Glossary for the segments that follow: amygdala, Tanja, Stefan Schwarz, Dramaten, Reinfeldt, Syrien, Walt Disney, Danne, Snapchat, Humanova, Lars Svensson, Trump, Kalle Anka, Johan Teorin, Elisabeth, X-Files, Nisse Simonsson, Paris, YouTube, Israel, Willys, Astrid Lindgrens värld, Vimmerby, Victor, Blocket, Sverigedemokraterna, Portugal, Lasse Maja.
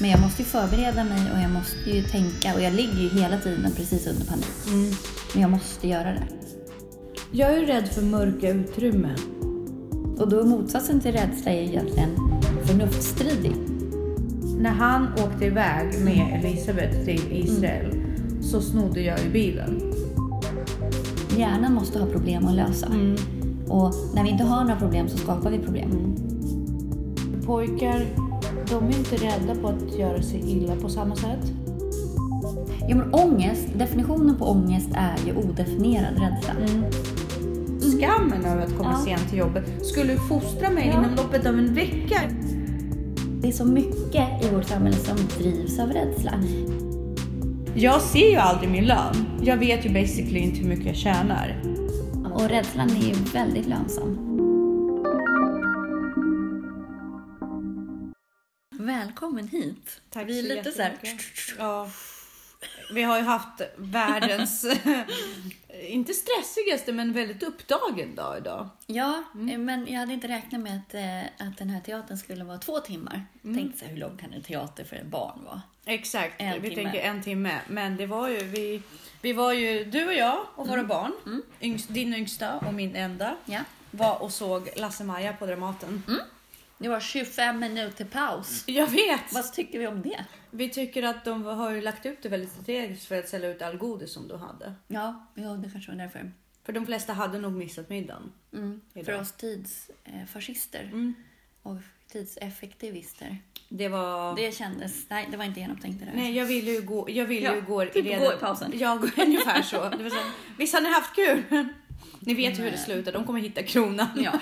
Men jag måste ju förbereda mig och jag måste ju tänka. Och jag ligger ju hela tiden precis under panik. Mm. Men jag måste göra det. Jag är ju rädd för mörka utrymmen. Och då motsatsen till rädsla är ju egentligen förnuftsstridig. När han åkte iväg med Elisabeth till Israel så snodde jag i bilen. Hjärnan måste ha problem att lösa. Mm. Och när vi inte har några problem så skapar vi problem. Mm. Pojkar, de är inte rädda på att göra sig illa på samma sätt. Ja, men ångest, definitionen på ångest är ju odefinierad rädsla. Mm. Skammen över att komma sent till jobbet skulle fostra mig inom loppet av en vecka. Det är så mycket i vårt samhälle som drivs av rädsla. Jag ser ju aldrig min lön. Jag vet ju basically inte hur mycket jag tjänar. Och rädslan är ju väldigt lönsam. Välkommen hit. Tack så jättemycket. Lite så här... Ja. Vi har ju haft världens, inte stressigaste men väldigt uppdagen dag idag. Ja, men jag hade inte räknat med att den här teatern skulle vara 2 timmar. Tänkte så här, hur lång kan en teater för ett barn vara? Exakt, tänker 1 timme. Men det var ju, vi var ju du och jag och våra barn, din yngsta och min enda, var och såg Lasse Maja på Dramaten. Mm. Det var 25 minuter paus. Jag vet. Vad tycker vi om det? Vi tycker att de har ju lagt ut det väldigt strategiskt för att sälja ut all godis som du hade. Ja, det kanske var därför. För de flesta hade nog missat middagen. Mm. För oss tidsfascister och tidseffektivister. Det kändes... Nej, det var inte genomtänkt det där. Nej, jag ville ju gå redan... Gå i pausen. Jag går ungefär så. Det var så. Visst har ni haft kul? Ni vet hur det slutar. De kommer hitta kronan. Ja.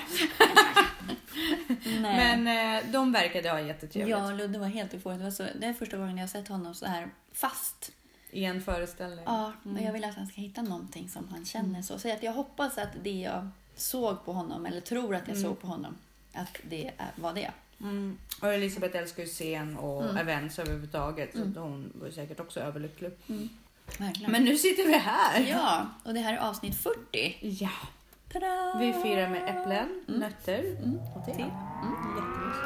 Nej. Men de verkade ha jättetrevligt. Ja, Ludde var helt ifrån. Det är första gången jag har sett honom så här fast. I en föreställning. Ja, och jag vill att han ska hitta någonting som han känner så. Så att jag hoppas att det jag såg på honom, eller tror att jag såg på honom, att det var det. Mm. Och Elisabeth älskar ju scen och events överhuvudtaget. Så hon var säkert också överlycklig. Mm. Verkligen. Men nu sitter vi här. Ja, och det här är avsnitt 40. Ja. Tada! Vi firar med äpplen, nötter och te. Jättemycket.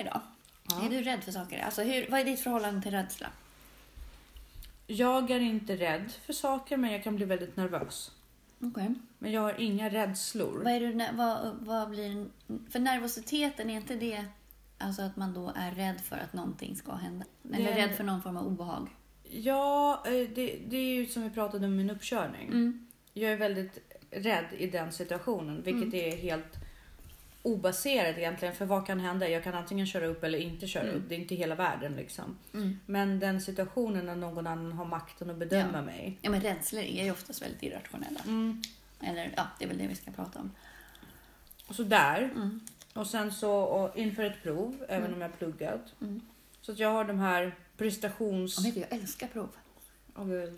Idag. Ja. Är du rädd för saker? Alltså vad är ditt förhållande till rädsla? Jag är inte rädd för saker, men jag kan bli väldigt nervös. Okay. Men jag har inga rädslor. Vad blir, för nervositeten är inte det, alltså att man då är rädd för att någonting ska hända? Eller rädd för någon form av obehag? Ja, det är ju som vi pratade om min uppkörning. Mm. Jag är väldigt rädd i den situationen, vilket är helt... obaserat egentligen, för vad kan hända? Jag kan antingen köra upp eller inte köra upp. Det är inte hela världen liksom. Men den situationen när någon annan har makten att bedöma mig. Ja, men rädslor är ju oftast väldigt irrationella. Eller det är väl det vi ska prata om. Och så där. Och sen så och inför ett prov, även om jag har pluggat. Så att jag har de här prestations... Ja, men jag älskar prov.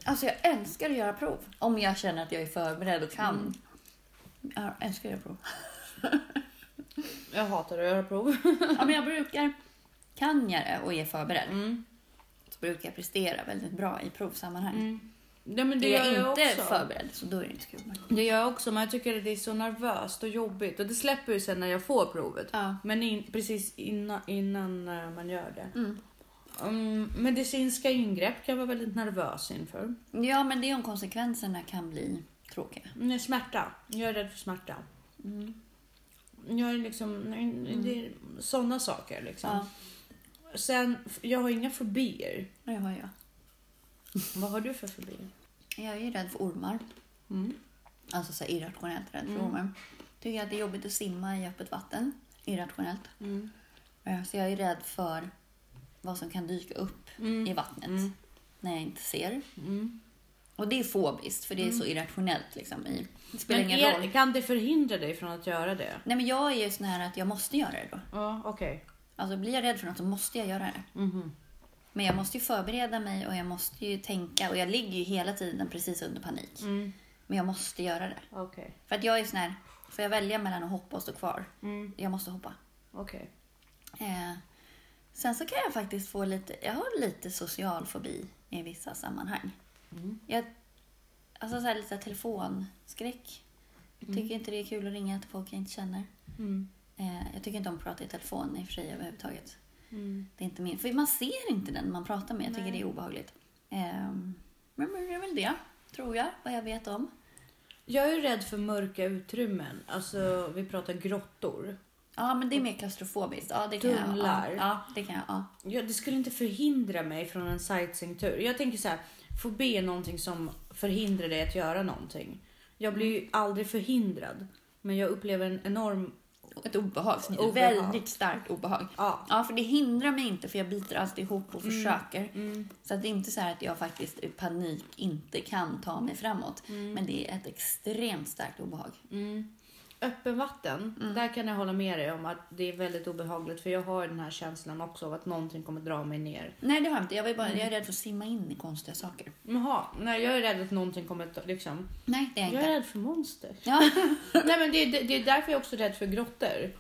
Alltså jag älskar att göra prov. Om jag känner att jag är förberedd och kan. Ja, jag älskar att göra prov. Jag hatar att göra prov. Ja, men jag brukar kan jag det och är förberedd. Så brukar jag prestera väldigt bra i provsammanhang. Ja, men det gör jag inte också. Förberedd, så då är det inte kul. Det gör jag också, men jag tycker att det är så nervöst och jobbigt. Och det släpper ju sen när jag får provet. Ja. Men precis innan man gör det. Medicinska ingrepp kan jag vara väldigt nervös inför. Ja, men det är om konsekvenserna kan bli tråkiga. Smärta. Jag är rädd för smärta. Jag är liksom, det är sådana saker liksom. Ja. Sen, jag har inga fobier. Ja, det har jag. Vad har du för fobier? Jag är ju rädd för ormar. Alltså så irrationellt rädd för ormar. Tycker jag att det är jobbigt att simma i öppet vatten. Irrationellt. Så jag är rädd för vad som kan dyka upp i vattnet. När jag inte ser. Och det är fobiskt, för det är så irrationellt liksom, i, det spelar men ingen roll. Kan det förhindra dig från att göra det? Nej, men jag är ju sån här att jag måste göra det då. Ja, okej. Alltså blir jag rädd för något så måste jag göra det. Men jag måste ju förbereda mig och jag måste ju tänka. Och jag ligger ju hela tiden precis under panik. Men jag måste göra det. För att jag är sån här, får jag välja mellan att hoppa och stå kvar? Jag måste hoppa. Sen så kan jag faktiskt få lite, jag har lite social fobi i vissa sammanhang. Jag, alltså så här lite telefonskräck. Jag tycker inte det är kul att ringa till folk jag inte känner. Jag tycker inte om att prata i telefon i och för sig överhuvudtaget. Det är inte min, för man ser inte den man pratar med. Jag tycker det är obehagligt. Men det är väl det, tror jag, vad jag vet om. Jag är ju rädd för mörka utrymmen. Alltså vi pratar grottor. Ja, men det är mer klaustrofobiskt. Ja, det kan tunnlar. Ja, det skulle inte förhindra mig från en sightseeingtur. Jag tänker så här, fobi är någonting som förhindrar dig att göra någonting. Jag blir ju aldrig förhindrad, men jag upplever en enorm ett obehag, väldigt starkt obehag. Ja, för det hindrar mig inte, för jag biter alltid ihop och försöker. Så att det är inte så här att jag faktiskt i panik inte kan ta mig framåt, men det är ett extremt starkt obehag. Öppen vatten, där kan jag hålla med dig om att det är väldigt obehagligt, för jag har den här känslan också av att någonting kommer dra mig ner. Nej, det har jag inte. Jag är rädd för att simma in i konstiga saker. Jaha, nej, jag är rädd att någonting kommer liksom. Nej, det är inte. Jag är rädd för monster. Ja. Nej, men det är därför jag är också rädd för grottor.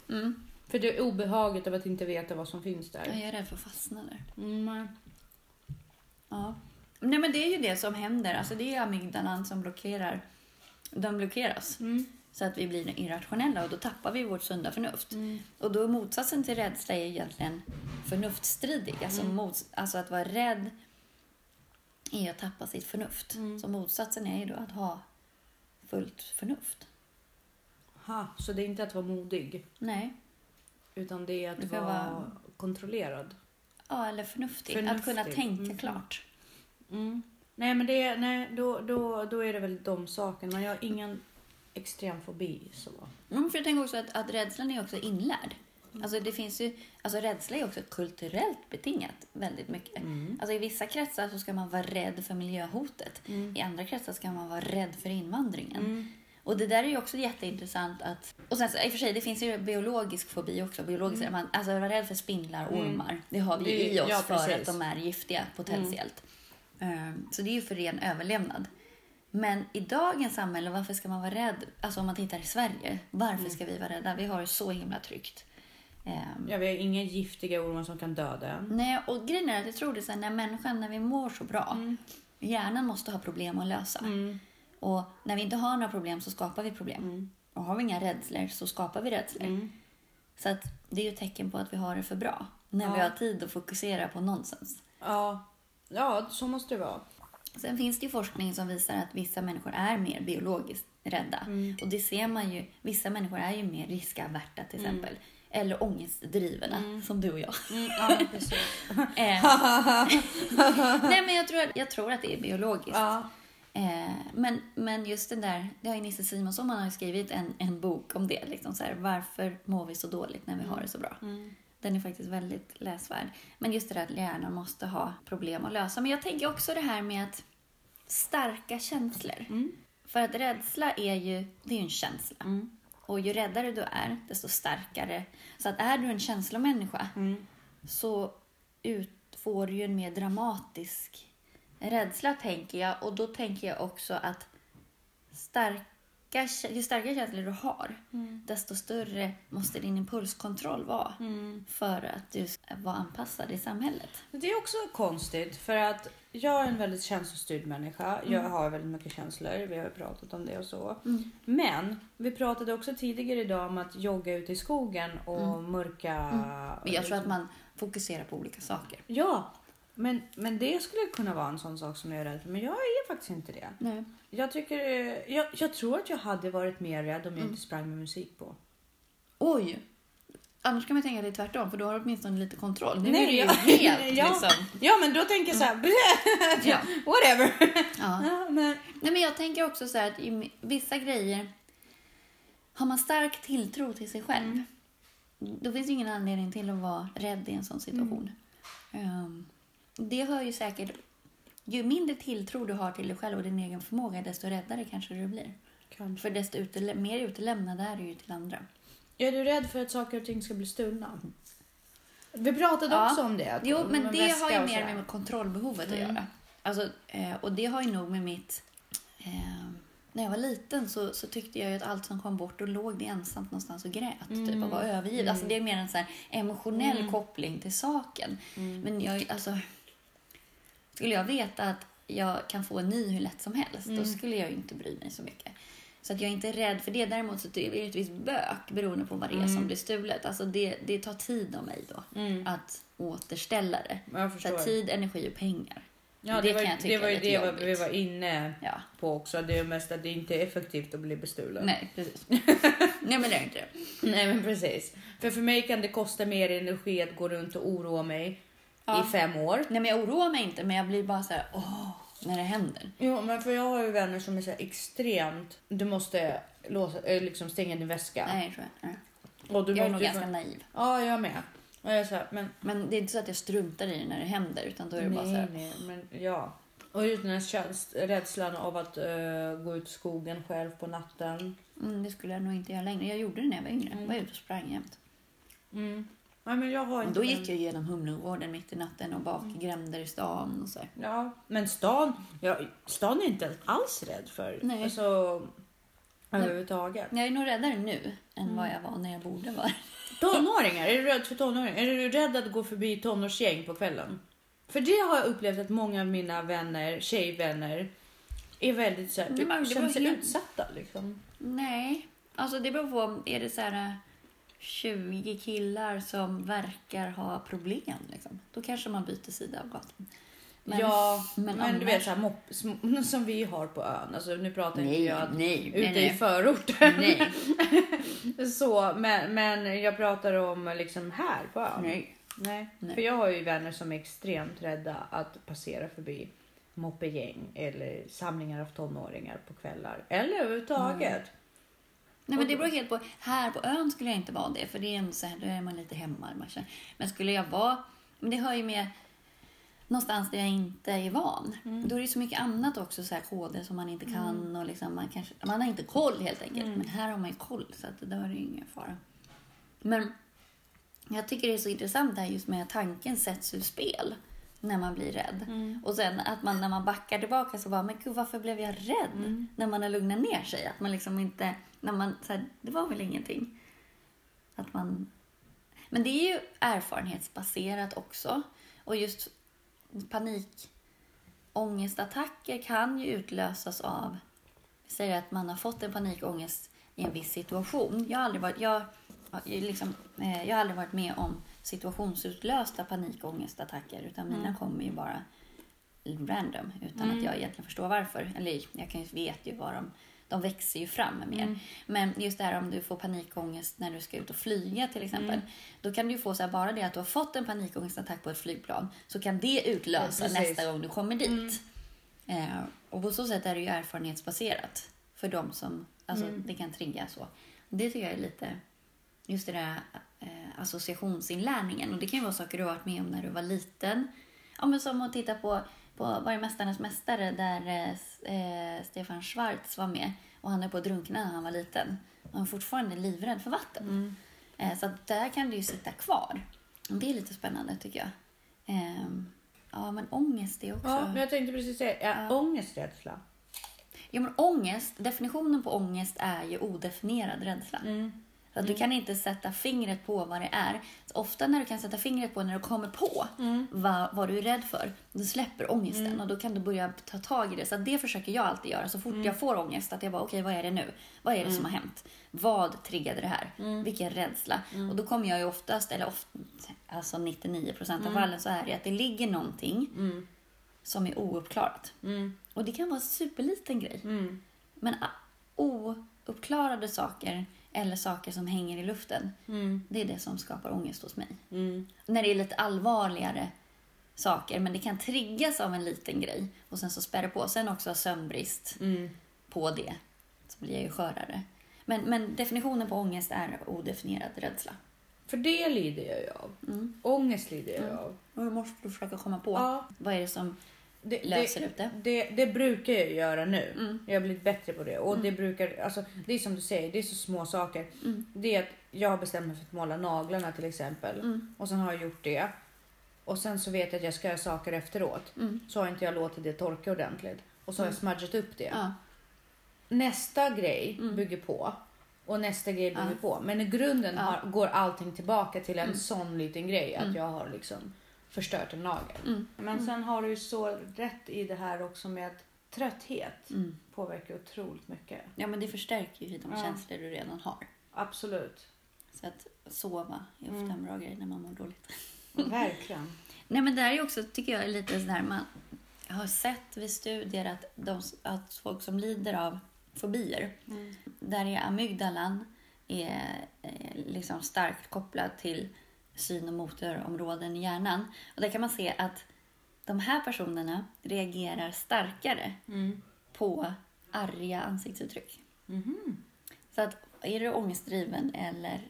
För det är obehaget av att inte veta vad som finns där. Ja, jag är rädd för att fastna där. Ja. Nej, men det är ju det som händer. Alltså det är amygdalan som blockerar. Den blockeras. Så att vi blir irrationella och då tappar vi vårt sunda förnuft. Och då motsatsen till rädsla är egentligen förnuftsstridig. Alltså att vara rädd är att tappa sitt förnuft. Så motsatsen är ju då att ha fullt förnuft. Aha, så det är inte att vara modig? Nej. Utan det är att vara kontrollerad? Ja, eller förnuftig. Att kunna tänka klart. Nej, men då är det väl de sakerna. Men jag har ingen extrem fobi så. För jag tänker också att rädslan är också inlärd. Alltså det finns ju, alltså rädsla är också kulturellt betingat väldigt mycket. Alltså i vissa kretsar så ska man vara rädd för miljöhotet. I andra kretsar ska man vara rädd för invandringen. Och det där är ju också jätteintressant att, och sen i och för sig det finns ju biologisk fobi också, biologisk man, alltså vara rädd för spindlar och ormar. Det har vi i oss för att de är giftiga potentiellt. Så det är ju för ren överlevnad. Men i dagens samhälle, varför ska man vara rädd? Alltså om man tittar i Sverige, varför ska vi vara rädda? Vi har det så himla tryggt. Vi har inga giftiga ormar som kan döda. Nej, och grejen är att jag tror det är när vi mår så bra, hjärnan måste ha problem att lösa. Och när vi inte har några problem så skapar vi problem. Och har vi inga rädslor så skapar vi rädslor. Så att det är ju ett tecken på att vi har det för bra. När vi har tid att fokusera på nonsens. Ja, så måste det vara. Sen finns det ju forskning som visar att vissa människor är mer biologiskt rädda. Och det ser man ju. Vissa människor är ju mer riskaverta till exempel. Eller ångestdrivna, som du och jag. Ja, precis. Nej, men jag tror att det är biologiskt. Ja. Men just den där, det har ju Nisse Simonsson, han har ju skrivit en bok om det. Liksom, så här, varför mår vi så dåligt när vi har det så bra? Den är faktiskt väldigt läsvärd. Men just det där att hjärnan måste ha problem att lösa. Men jag tänker också det här med att starka känslor. För att rädsla är ju en känsla. Och ju räddare du är, desto starkare. Så att är du en känslomänniska så får du ju en mer dramatisk rädsla, tänker jag. Och då tänker jag också att ju starkare känslor du har, desto större måste din impulskontroll vara för att du ska vara anpassad i samhället. Det är också konstigt, för att jag är en väldigt känslostyrd människa. Jag har väldigt mycket känslor, vi har pratat om det och så. Men vi pratade också tidigare idag om att jogga ute i skogen och mörka. Men jag tror att man fokuserar på olika saker. Ja. Men det skulle kunna vara en sån sak som jag är rädd för. Men jag är faktiskt inte det. Nej. Jag tror att jag hade varit mer rädd om jag inte sprang med musik på. Oj! Annars kan man tänka att det är tvärtom. För då har du åtminstone lite kontroll. Ja, men då tänker jag så här. Ja. Whatever. Nej, men jag tänker också så här att i vissa grejer har man stark tilltro till sig själv. Då finns det ingen anledning till att vara rädd i en sån situation. Det hör ju säkert ju mindre tilltro du har till dig själv och din egen förmåga, desto räddare kanske du blir. Kanske. För desto mer utelämnad är du ju till andra. Är du rädd för att saker och ting ska bli stulna? Vi pratade också om det. Jo, men det har ju mer med kontrollbehovet att göra. Alltså, och det har ju nog med mitt... när jag var liten så tyckte jag ju att allt som kom bort, och låg det ensamt någonstans och grät. Typ, och var övergivet. Mm. Alltså, det är mer en så här emotionell koppling till saken. Mm. Men jag, alltså... Skulle jag veta att jag kan få en ny hur lätt som helst, då skulle jag ju inte bry mig så mycket. Så att jag är inte rädd för det. Däremot så är det ett visst bök beroende på vad det är som blir stulet. Alltså det tar tid av mig då att återställa det. Så tid, energi och pengar. Ja, det kan jag tycka var lite jobbigt. Det vi var inne på också. Det är mest att det inte är effektivt att bli bestulen. Nej, precis. Nej, men det är inte det. Nej, men precis. För mig kan det kosta mer energi att gå runt och oroa mig i 5 år. Nej, men jag oroar mig inte, men jag blir bara så här, när det händer. Jo, men för jag har ju vänner som är så här extremt, du måste liksom stänga din väska. Nej, tror jag. Nej. Och jag är nog ganska naiv. Ja, jag med. Och jag är så här, men det är inte så att jag struntar i det när det händer, utan då är det bara så här. Nej, men och just den här rädslan av att gå ut i skogen själv på natten. Det skulle jag nog inte göra längre. Jag gjorde det när jag var yngre. Jag var ute och sprang jämt. Nej, men jag har inte. Då gick jag genom Humlegården mitt i natten och bakgrämde i stan och så. Ja, men stan är inte alls rädd för. Nej. Alltså, överhuvudtaget. Jag är nog räddare nu än vad jag var när jag borde vara. Tonåringar, är du rädd för tonåringar? Är du rädd att gå förbi tonårsgäng på kvällen? För det har jag upplevt att många av mina vänner, tjejvänner, är väldigt så här, känner sig utsatta liksom. Nej, alltså det beror på, är det så här... 20 killar som verkar ha problem liksom. Då kanske man byter sida av gatan. Men du vet så här som vi har på ön. Alltså nu pratar jag inte jag ute i förorten. Nej. Så men jag pratar om liksom här på ön. Nej. För jag har ju vänner som är extremt rädda att passera förbi moppegäng eller samlingar av tonåringar på kvällar eller överhuvudtaget. Nej, men det beror helt på. Här på ön skulle jag inte vara det. För det är så här, då är man lite hemma. Men skulle jag vara... Men det hör ju med någonstans där jag inte är van. Då är det så mycket annat också. Så här koder som man inte kan. Och liksom man har inte koll helt enkelt. Men här har man ju koll. Så att det är ju ingen fara. Men jag tycker det är så intressant här just med att tanken sätts ur spel. När man blir rädd. Och sen att man när man backar tillbaka så bara, men gud, varför blev jag rädd? När man har lugnat ner sig. Att man liksom inte, när man så här, det var väl ingenting. Att man... Men det är ju erfarenhetsbaserat också. Och just panikångestattacker kan ju utlösas av, säger att man har fått en panikångest i en viss situation. Jag har aldrig varit med om situationsutlösta panikångestattacker, utan mina kommer ju bara random utan att jag egentligen förstår varför, eller jag kan ju vet ju vad de växer ju fram mer. Men just det här, om du får panikångest när du ska ut och flyga till exempel, då kan du ju få så här, bara det att du har fått en panikångestattack på ett flygplan, så kan det utlösa nästa gång du kommer dit. Och på så sätt är det ju erfarenhetsbaserat för dem som, alltså det kan trigga så. Det tycker jag är lite just det där associationsinlärningen. Och det kan ju vara saker du har varit med om när du var liten. Ja, men som att titta på var är Mästarnas mästare, där Stefan Schwarz var med. Och han är på att drunkna när han var liten. Han är fortfarande livrädd för vatten. Så att där kan du ju sitta kvar. Och det är lite spännande tycker jag. Ja, men ångest är också... Ja, men jag tänkte precis säga ångesträdsla. Ja, men ångest, definitionen på ångest är ju odefinierad rädsla. Så att du kan inte sätta fingret på vad det är. Så ofta när du kan sätta fingret på, när du kommer på vad du är rädd för, då släpper ångesten och då kan du börja ta tag i det. Så det försöker jag alltid göra så fort jag får ångest. Att jag bara, okej, vad är det nu? Vad är det som har hänt? Vad triggade det här? Vilken rädsla? Och då kommer jag ju oftast, eller alltså 99% av fallen så är det att det ligger någonting som är ouppklarat. Och det kan vara en superliten grej. Men ouppklarade saker... Eller saker som hänger i luften. Det är det som skapar ångest hos mig. När det är lite allvarligare saker. Men det kan triggas av en liten grej. Och sen så spärrar på. Sen också sömnbrist på det. Så blir jag ju skörare. Men definitionen på ångest är odefinierad rädsla. För det lider jag av. Ångest lider jag av. Och jag måste försöka komma på. Vad är det som läser ut det. Det brukar jag göra nu. Mm. Jag har blivit bättre på det. Och det brukar, alltså, det är som du säger, det är så små saker. Mm. Det är att jag har bestämt mig för att måla naglarna till exempel. Mm. Och sen har jag gjort det. Och sen så vet jag att jag ska göra saker efteråt. Mm. Så har inte jag låtit det torka ordentligt. Och så har jag smudgat upp det. Ja. Nästa grej bygger på. Och nästa grej bygger på. Men i grunden går allting tillbaka till en sån liten grej. Att jag har liksom förstört en nagel. Mm. Men sen har du ju så rätt i det här också med att trötthet påverkar otroligt mycket. Ja, men det förstärker ju de känslor du redan har. Absolut. Så att sova är ofta en bra grej när man mår dåligt. Verkligen. Nej, men det här är också, tycker jag, lite sådär man har sett vid studier att, att folk som lider av fobier, där är amygdalan är liksom starkt kopplad till syn- och motorområden i hjärnan. Och där kan man se att de här personerna reagerar starkare på arga ansiktsuttryck. Mm. Så att är du ångestdriven eller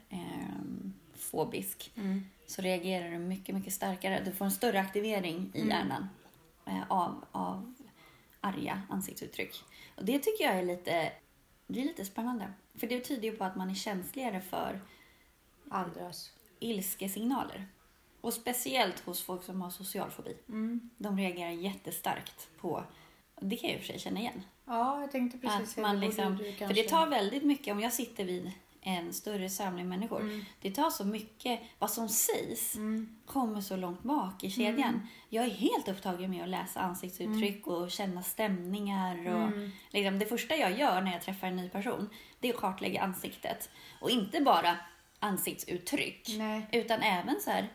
fobisk så reagerar du mycket, mycket starkare. Du får en större aktivering i hjärnan av arga ansiktsuttryck. Och det tycker jag är lite spännande. För det tyder ju på att man är känsligare för andras ilskesignaler. Och speciellt hos folk som har social fobi. Mm. De reagerar jättestarkt på. Det kan jag i och för sig känna igen. Ja, jag tänkte precis. Att man liksom, för det tar väldigt mycket. Om jag sitter vid en större samling människor. Mm. Det tar så mycket. Vad som sägs kommer så långt bak i kedjan. Mm. Jag är helt upptagen med att läsa ansiktsuttryck. Och känna stämningar. Och liksom, det första jag gör när jag träffar en ny person. Det är att kartlägga ansiktet. Och inte bara ansiktsuttryck. Nej. Utan även så här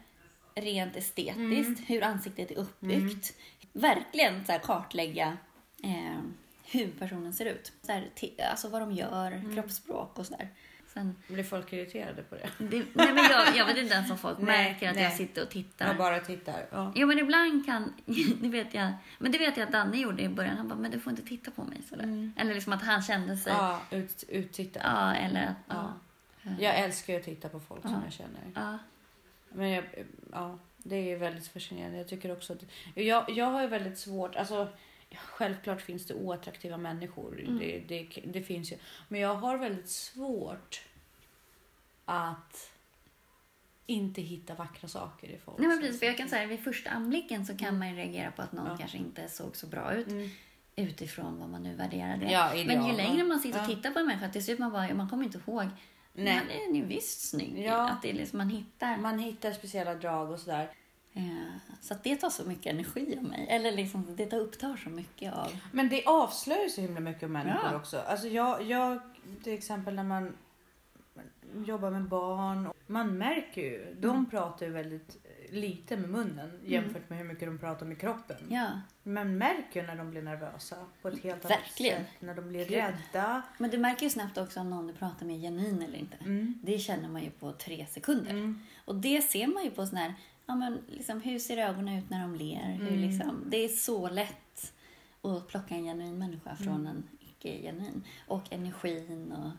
rent estetiskt. Hur ansiktet är uppbyggt. Verkligen så här kartlägga hur personen ser ut. Så här, alltså vad de gör. Kroppsspråk och sådär. Sen blir folk irriterade på det. Nej, men jag vet inte ens om folk märker att jag sitter och tittar. Jag bara tittar. Ja. Jo, men ibland kan, det vet jag att Danne gjorde i början. Han bara, men du får inte titta på mig sådär. Eller liksom att han kände sig. Ja, uttittad. Ja, eller att, jag älskar att titta på folk som jag känner. Ja. Men det är väldigt fascinerande. Jag tycker också att jag har ju väldigt svårt, alltså självklart finns det oattraktiva människor. Det finns ju. Men jag har väldigt svårt att inte hitta vackra saker i folk. Nej, men precis, för jag kan säga vid första anblicken så kan man reagera på att någon kanske inte såg så bra ut. Utifrån vad man nu värderar det. Ja, men ju längre man sitter och tittar på en människa till slut man kommer inte ihåg. Nej. Man är ju visst snygg. Ja. Att det är liksom man hittar speciella drag och sådär. Ja. Så att det tar så mycket energi av mig. Eller liksom det upptar så mycket av. Men det avslöjar så himla mycket om människor också. Alltså jag till exempel när man jobbar med barn. Man märker ju. De pratar ju väldigt lite med munnen. Jämfört med hur mycket de pratar med kroppen. Ja. Men märker ju när de blir nervösa. På ett helt annat sätt. När de blir rädda. Men du märker ju snabbt också om någon du pratar med är genuin eller inte. Det känner man ju på 3 sekunder. Och det ser man ju på sån här. Ja, men liksom, hur ser ögonen ut när de ler? Hur, liksom, det är så lätt att plocka en genuin människa från en icke-genuin. Och energin och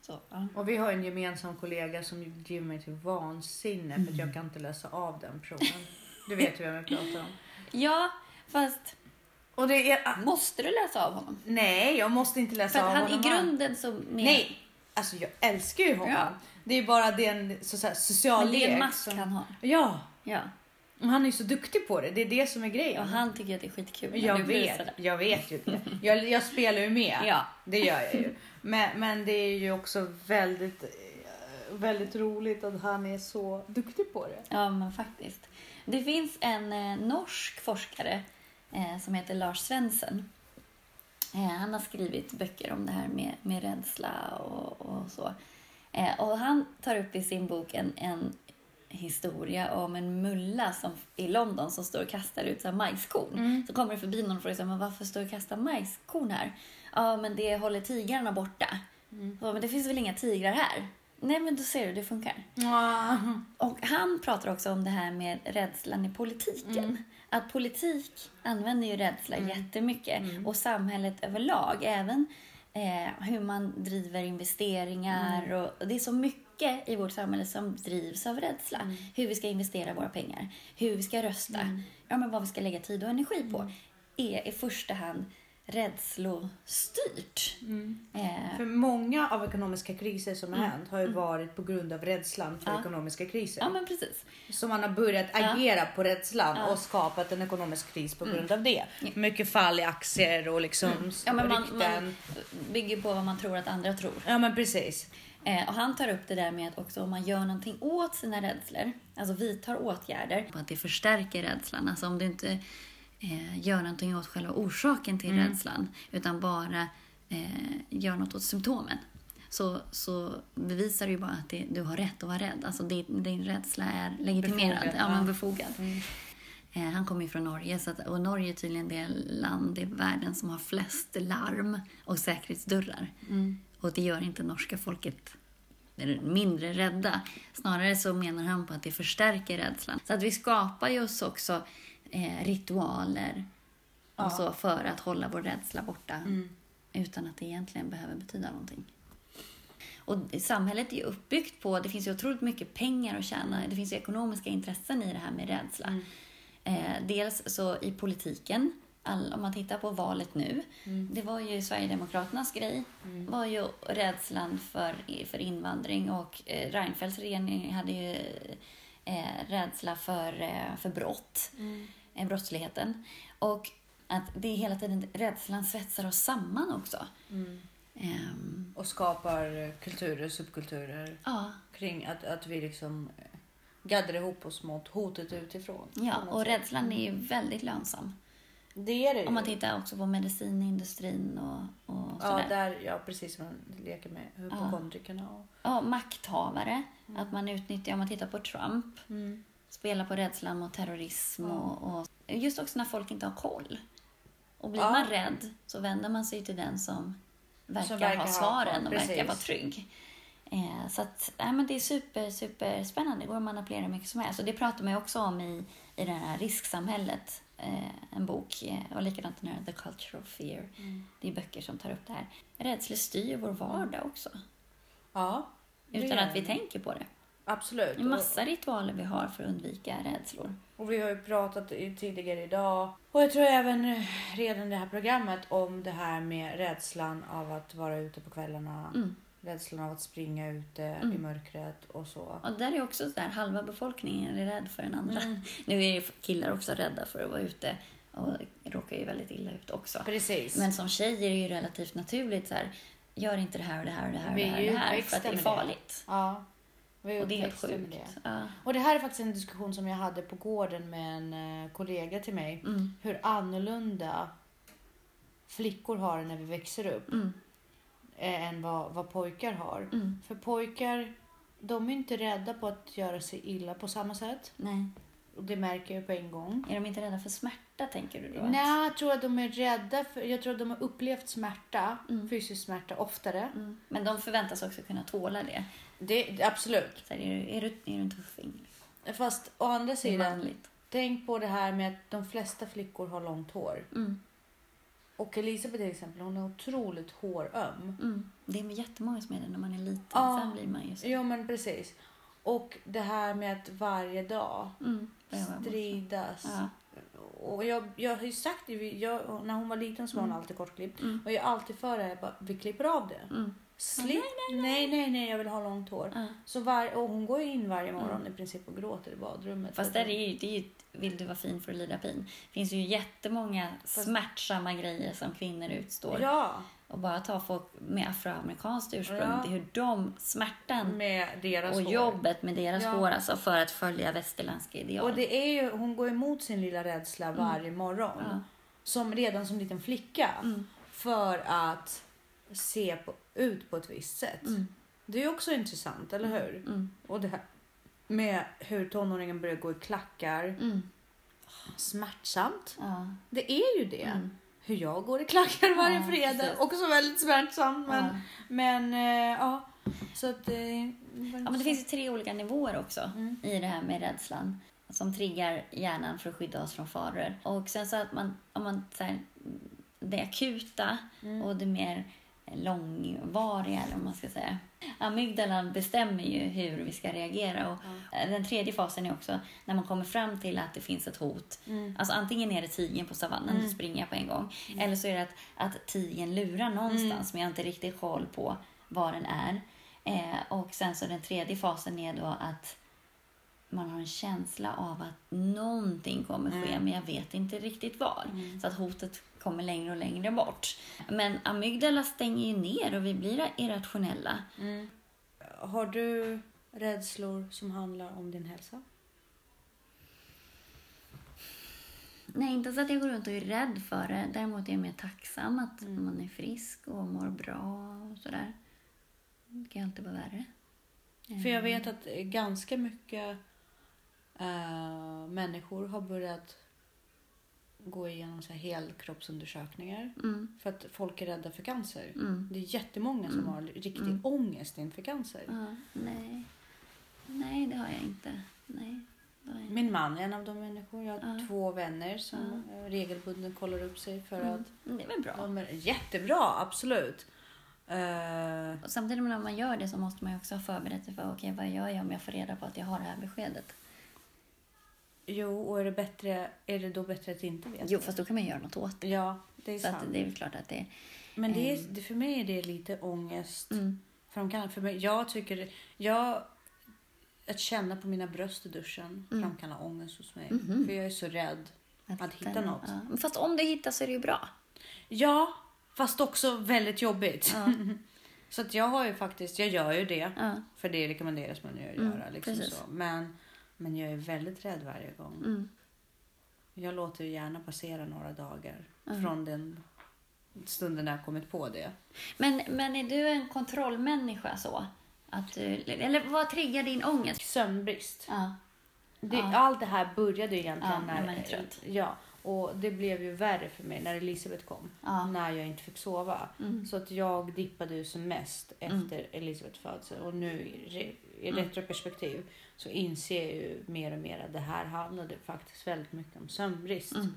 så. Ja. Och vi har en gemensam kollega som ger mig till vansinne. För att jag kan inte läsa av den personen. Du vet hur jag pratar om. Ja, fast. Och det är. Måste du läsa av honom? Nej, jag måste inte läsa av honom. För han i grunden så. Nej, alltså jag älskar ju honom. Ja. Det är bara den så här social lek. Det är en mask han har. Ja. Han är ju så duktig på det. Det är det som är grejen. Och han tycker att det är skitkul. Jag vet ju det. Jag spelar ju med. Ja. Det gör jag ju. Men det är ju också väldigt, väldigt roligt att han är så duktig på det. Ja, men faktiskt. Det finns en norsk forskare som heter Lars Svensson. Han har skrivit böcker om det här med rädsla och så. Och han tar upp i sin bok en historia om en mulla som, i London som står och kastar ut så här majskorn. Så kommer det förbi någon och frågar, men varför står du och kastar majskorn här? Ja, men det håller tigrarna borta. Så, men det finns väl inga tigrar här? Nej, men då ser du, det funkar. Och han pratar också om det här med rädslan i politiken. Att politik använder ju rädsla jättemycket. Och samhället överlag, även hur man driver investeringar. Och det är så mycket i vårt samhälle som drivs av rädsla. Hur vi ska investera våra pengar. Hur vi ska rösta. Ja, men vad vi ska lägga tid och energi på. är i första hand rädslostyrt. Mm. För många av ekonomiska kriser som har hänt har ju varit på grund av rädslan för ekonomiska kriser. Ja, men precis. Så man har börjat agera på rädslan och skapat en ekonomisk kris på grund av det. Ja. Mycket fall i aktier och liksom ja, men man bygger på vad man tror att andra tror. Ja, men precis. Och han tar upp det där med att också om man gör någonting åt sina rädslor, alltså vidtar åtgärder, på att det förstärker rädslan. Alltså om du inte gör någonting åt själva orsaken till rädslan, utan bara gör något åt symptomen, så bevisar du ju bara att du har rätt att vara rädd. Alltså din rädsla är legitimerad, befogad. Ja, men befogad. Mm. Han kommer ju från Norge, och Norge är tydligen det land i världen som har flest larm och säkerhetsdörrar. Och det gör inte norska folket mindre rädda. Snarare så menar han på att det förstärker rädslan. Så att vi skapar ju oss också ritualer och så för att hålla vår rädsla borta utan att det egentligen behöver betyda någonting. Och samhället är ju uppbyggt på, det finns ju otroligt mycket pengar att tjäna. Det finns ju ekonomiska intressen i det här med rädsla. Dels så i politiken. Om man tittar på valet nu, det var ju Sverigedemokraternas grej, var ju rädslan för invandring, och Reinfeldts regering hade ju rädsla för brott, brottsligheten, och att det är hela tiden rädslan svetsar oss samman också. Och skapar kulturer, subkulturer kring att vi liksom gaddar ihop oss mot hotet utifrån. Ja, och rädslan är ju väldigt lönsam. Det är det. Om man tittar också på medicinindustrin och sådär. Ja, där, ja, precis, man leker med hypokondrikerna. Ja, makthavare. Att man utnyttjar, om man tittar på Trump, spelar på rädslan mot terrorism. Och just också när folk inte har koll. Och blir man rädd, så vänder man sig till den som verkar ha svaren och verkar vara trygg. Så att, men det är super spännande. Det går att manipulera mycket som helst. Och det pratar man ju också om i det här risksamhället. En bok, och likadant den här The Culture of Fear. Det är böcker som tar upp det här. Rädsla styr vår vardag också. Ja. Utan att vi tänker på det. Absolut. En massa ritualer vi har för att undvika rädslor. Och vi har ju pratat tidigare idag, och jag tror även redan det här programmet, om det här med rädslan av att vara ute på kvällarna. Rädslan av att springa ute i mörkret och så. Och där är också så här, halva befolkningen är rädd för den andra. Nu är ju killar också rädda för att vara ute, och råkar ju väldigt illa ut också. Precis. Men som tjejer är det ju relativt naturligt så här, gör inte det här och det här och det här och det här, för att det är farligt. Ja. Och det är helt sjukt. Och det här är faktiskt en diskussion som jag hade på gården med en kollega till mig. Hur annorlunda flickor har när vi växer upp. Än vad pojkar har. För pojkar, de är inte rädda på att göra sig illa på samma sätt. Nej. Och det märker jag på en gång. Är de inte rädda för smärta, tänker du då? Nej, jag tror att de är rädda för, jag tror att de har upplevt smärta, fysisk smärta, oftare. Men de förväntas också kunna tåla det. Det absolut. Så är du en tuffing? Fast å andra sidan, tänk på det här med att de flesta flickor har långt hår. Och Elisabeth till exempel, hon är otroligt håröm. Det är med jättemånga som är det när man är liten. Sen blir man just... Jo, men precis. Och det här med att varje dag stridas. Och jag har ju sagt, när hon var liten så var hon alltid kortklippt. Och jag är alltid för det här, bara, vi klipper av det. Nej, jag vill ha långt hår. Så och hon går in varje morgon i princip och gråter i badrummet. Fast det är ju vill du vara fin för att lida pin. Det finns ju jättemånga smärtsamma grejer som kvinnor utstår. Ja. Och bara ta folk med afroamerikanskt ursprung. Ja. Det är hur de smärtan med deras och hår. Jobbet med deras hår, alltså för att följa västerländska ideal. Och det är ju, hon går emot sin lilla rädsla varje morgon. Som redan som liten flicka. För att se ut på ett visst sätt. Det är ju också intressant, eller hur? Och det här med hur tonåringen börjar gå i klackar. Smärtsamt. Det är ju det. Hur jag går i klackar varje fredag. Precis. Också väldigt smärtsamt. Så att, men det finns ju 3 olika nivåer också. I det här med rädslan. Som triggar hjärnan för att skydda oss från faror. Och sen så att man, om man så här, det akuta och det mer långvariga, eller vad man ska säga. Amygdalan bestämmer ju hur vi ska reagera. Och den tredje fasen är också när man kommer fram till att det finns ett hot. Mm. Alltså antingen är det tigern på savannen, du springer på en gång. Mm. Eller så är det att tigern lurar någonstans, men jag har inte riktigt koll på vad den är. Och sen så den tredje fasen är då att man har en känsla av att någonting kommer ske, men jag vet inte riktigt var. Mm. Så att hotet kommer längre och längre bort. Men amygdala stänger ju ner och vi blir irrationella. Mm. Har du rädslor som handlar om din hälsa? Nej, inte så att jag går runt och är rädd för det. Däremot är jag mer tacksam att man är frisk och mår bra och sådär. Det kan ju alltid vara värre. För jag vet att ganska mycket människor har börjat gå igenom så här helkroppsundersökningar. Mm. För att folk är rädda för cancer. Mm. Det är jättemånga som har riktig ångest inför cancer. Ja, nej. Nej, det har jag inte. Nej, det har jag inte. Min man är en av de människor. Jag har två vänner som regelbundet kollar upp sig för att... Det är väl bra. De är jättebra, absolut. Och samtidigt när man gör det så måste man ju också ha förberett sig för okej, vad gör jag om jag får reda på att jag har det här beskedet? Jo, och är det då bättre att inte veta? Jo, fast då kan man göra något åt det. Ja, det är så sant. Att det är klart att det är, men det är, för mig är det lite ångest. Att känna på mina bröst i duschen framkallar ångest hos mig. För jag är så rädd att hitta något. Ja. Fast om du hittar så är det ju bra. Ja. Fast också väldigt jobbigt. Ja. Så att jag har ju faktiskt... Jag gör ju det. Ja. För det rekommenderas man ju att göra. Liksom så. Men jag är väldigt rädd varje gång. Mm. Jag låter ju gärna passera några dagar. Från den stunden när jag kommit på det. Men är du en kontrollmänniska så? Att du, eller vad triggar din ångest? Sömnbrist. Ja. Allt det här började egentligen när man är trött. Ja. Och det blev ju värre för mig när Elisabeth kom. Ja. När jag inte fick sova. Mm. Så att jag dippade ju som mest efter Elisabeths födelse. Och nu i retroperspektiv så inser jag ju mer och mer att det här handlade faktiskt väldigt mycket om sömnbrist. Mm.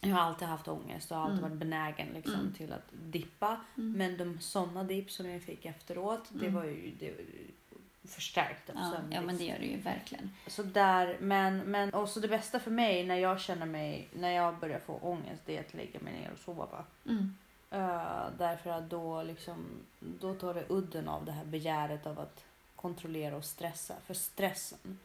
Jag har alltid haft ångest och alltid varit benägen liksom, till att dippa. Mm. Men de sådana dipp som jag fick efteråt, det var ju... Det, förstärkt av sömnbrist. Ja, men det gör det ju verkligen. Så där, men också det bästa för mig när jag börjar få ångest, det är att lägga mig ner och sova. Därför att då tar det udden av det här begäret av att kontrollera och stressa. För stressen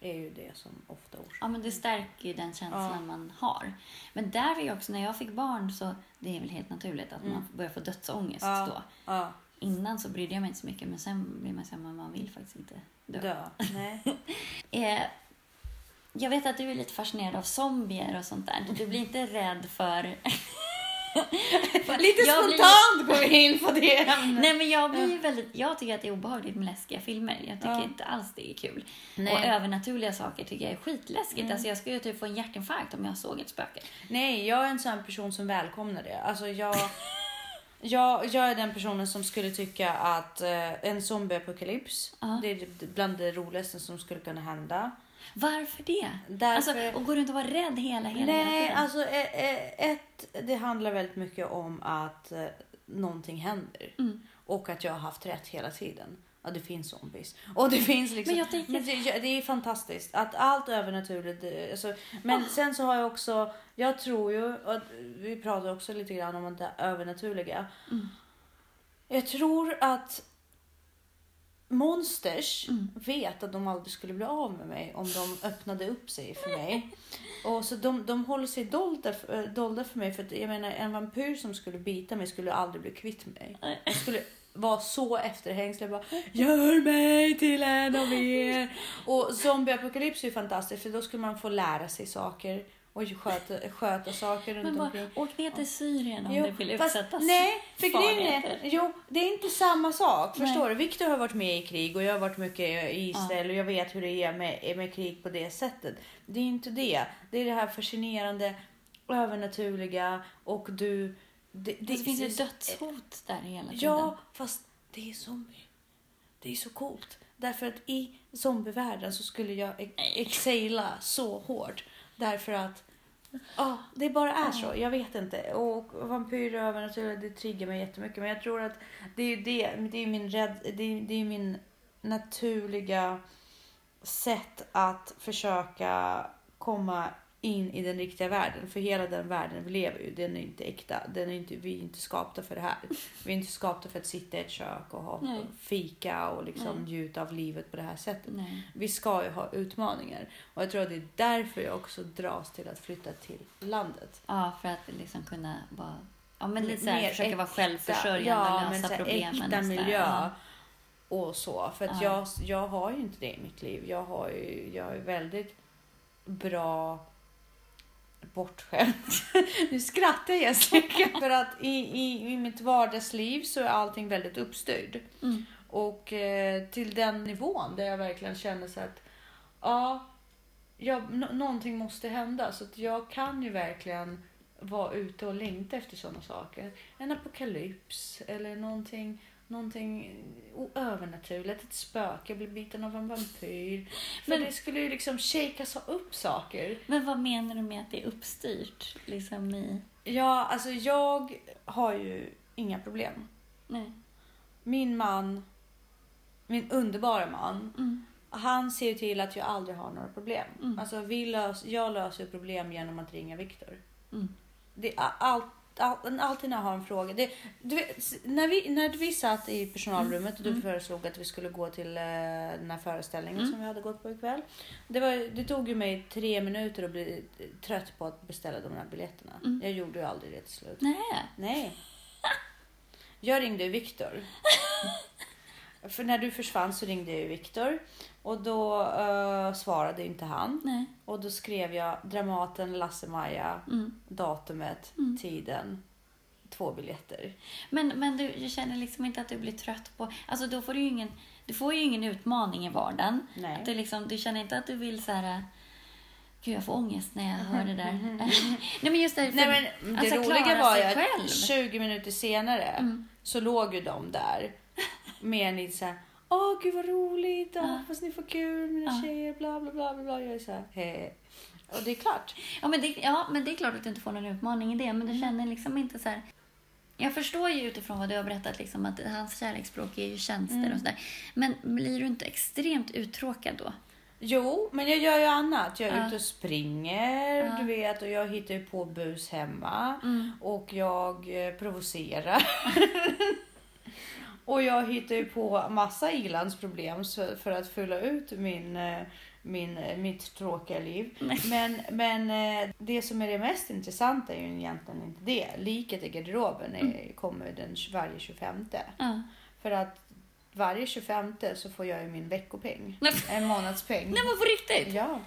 är ju det som ofta orsakar. Ja, men det stärker ju den känslan man har. Men där är ju också, när jag fick barn så, det är väl helt naturligt att man börjar få dödsångest då. Ja. Innan så brydde jag mig inte så mycket. Men sen blir man samma. Man vill faktiskt inte dö. Nej. Jag vet att du är lite fascinerad av zombier och sånt där. Du blir inte rädd för... lite spontant går in på det. Nej, men jag tycker att det är obehagligt med läskiga filmer. Jag tycker inte alls det är kul. Nej. Och övernaturliga saker tycker jag är skitläskigt. Alltså jag skulle typ få en hjärtinfarkt om jag såg ett spöke. Nej, jag är en sån person som välkomnar det. Alltså Jag är den personen som skulle tycka att en zombieapokalyps, det är bland det roligaste som skulle kunna hända. Varför det? Och går du inte att vara rädd hela tiden? Nej, alltså det handlar väldigt mycket om att någonting händer. Och att jag har haft rätt hela tiden. Ja, det finns zombies. Och det finns liksom... det är fantastiskt. Att allt övernaturligt... Alltså, men sen så har jag också... Jag tror ju... Och vi pratar också lite grann om det övernaturliga. Jag tror att... Monsters vet att de aldrig skulle bli av med mig om de öppnade upp sig för mig. Och så de håller sig dolda för mig. För att, jag menar, en vampyr som skulle bita mig skulle aldrig bli kvitt mig. Jag skulle... var så efterhängslig. Bara, gör mig till en av er. Och zombieapokalyps är ju fantastiskt. För då skulle man få lära sig saker. Och sköta saker runt omkring. Åk ner till Syrien om du vill utsättas. Nej, för det är inte samma sak. Nej. Förstår du? Victor har varit med i krig. Och jag har varit mycket i Israel. Och jag vet hur det är med krig på det sättet. Det är inte det. Det är det här fascinerande, övernaturliga. Och du... Det finns ju dödshot där hela tiden. Ja, fast det är zombie. Det är så coolt. Därför att i zombievärlden så skulle jag exila så hårt. Därför att Ja, det bara är så. Jag vet inte. Och vampyrer och övernaturliga, det triggar mig jättemycket. Men jag tror att det är ju min naturliga sätt att försöka komma in i den riktiga världen. För hela den världen vi lever i, den är inte äkta. Vi är inte skapta för det här. Vi är inte skapta för att sitta i ett kök och ha fika och liksom njuta av livet på det här sättet. Nej. Vi ska ju ha utmaningar. Och jag tror att det är därför jag också dras till att flytta till landet. Ja, för att liksom kunna vara... Ja, men lite såhär, försöka vara självförsörjande och lösa problemen. Ja, men äkta miljö. Ja. Och så. För att jag har ju inte det i mitt liv. Jag är väldigt bra... bortskämt. Nu skrattar jag säkert. För att i mitt vardagsliv så är allting väldigt uppstyrd. Mm. Och till den nivån där jag verkligen känner så att någonting måste hända. Så att jag kan ju verkligen vara ute och längta efter sådana saker. En apokalyps eller någonting övernaturligt, ett spöke, blir biten av en vampyr. Men för det skulle ju liksom shakas upp saker. Men vad menar du med att det är uppstyrt? Liksom i... Ja, alltså jag har ju inga problem. Nej. Min underbara man, han ser ju till att jag aldrig har några problem. Mm. Alltså jag löser problem genom att ringa Victor. Mm. Det är allt. Alltid när jag har en fråga. När vi satt i personalrummet och du föreslog att vi skulle gå till den här föreställningen som vi hade gått på ikväll. Det tog ju mig 3 minuter att bli trött på att beställa de här biljetterna. Mm. Jag gjorde ju aldrig det till slut. Nej. Jag ringde Victor. För när du försvann så ringde jag Victor. Och då svarade inte han. Nej. Och då skrev jag Dramaten, Lasse Maja, datumet, tiden, 2 biljetter. Men du känner liksom inte att du blir trött på... Alltså då får du får ju ingen utmaning i vardagen. Nej. Att du känner inte att du vill så här... Gud, jag får ångest när jag hör det där. Nej, men just det. Nej, men det roliga var ju att 20 minuter senare så låg ju de där. Med en så här... Åh, gud vad roligt, fast ni får kul, mina tjejer, bla bla bla bla. Jag är så här, och det är klart. Men det är klart att du inte får någon utmaning i det, men du känner liksom inte så här... Jag förstår ju utifrån vad du har berättat liksom, att hans kärleksspråk är ju tjänster och sådär. Men blir du inte extremt uttråkad då? Jo, men jag gör ju annat. Jag är ute och springer, du vet, och jag hittar ju på bus hemma. Och jag provocerar. Och jag hittar ju på massa ilandsproblem för att fylla ut mitt tråkiga liv. Men det som är det mest intressanta är ju egentligen inte det. Liket i garderoben kommer varje 25. För att varje 25 så får jag ju min veckopeng. En månadspeng. Nej, men på riktigt? Ja.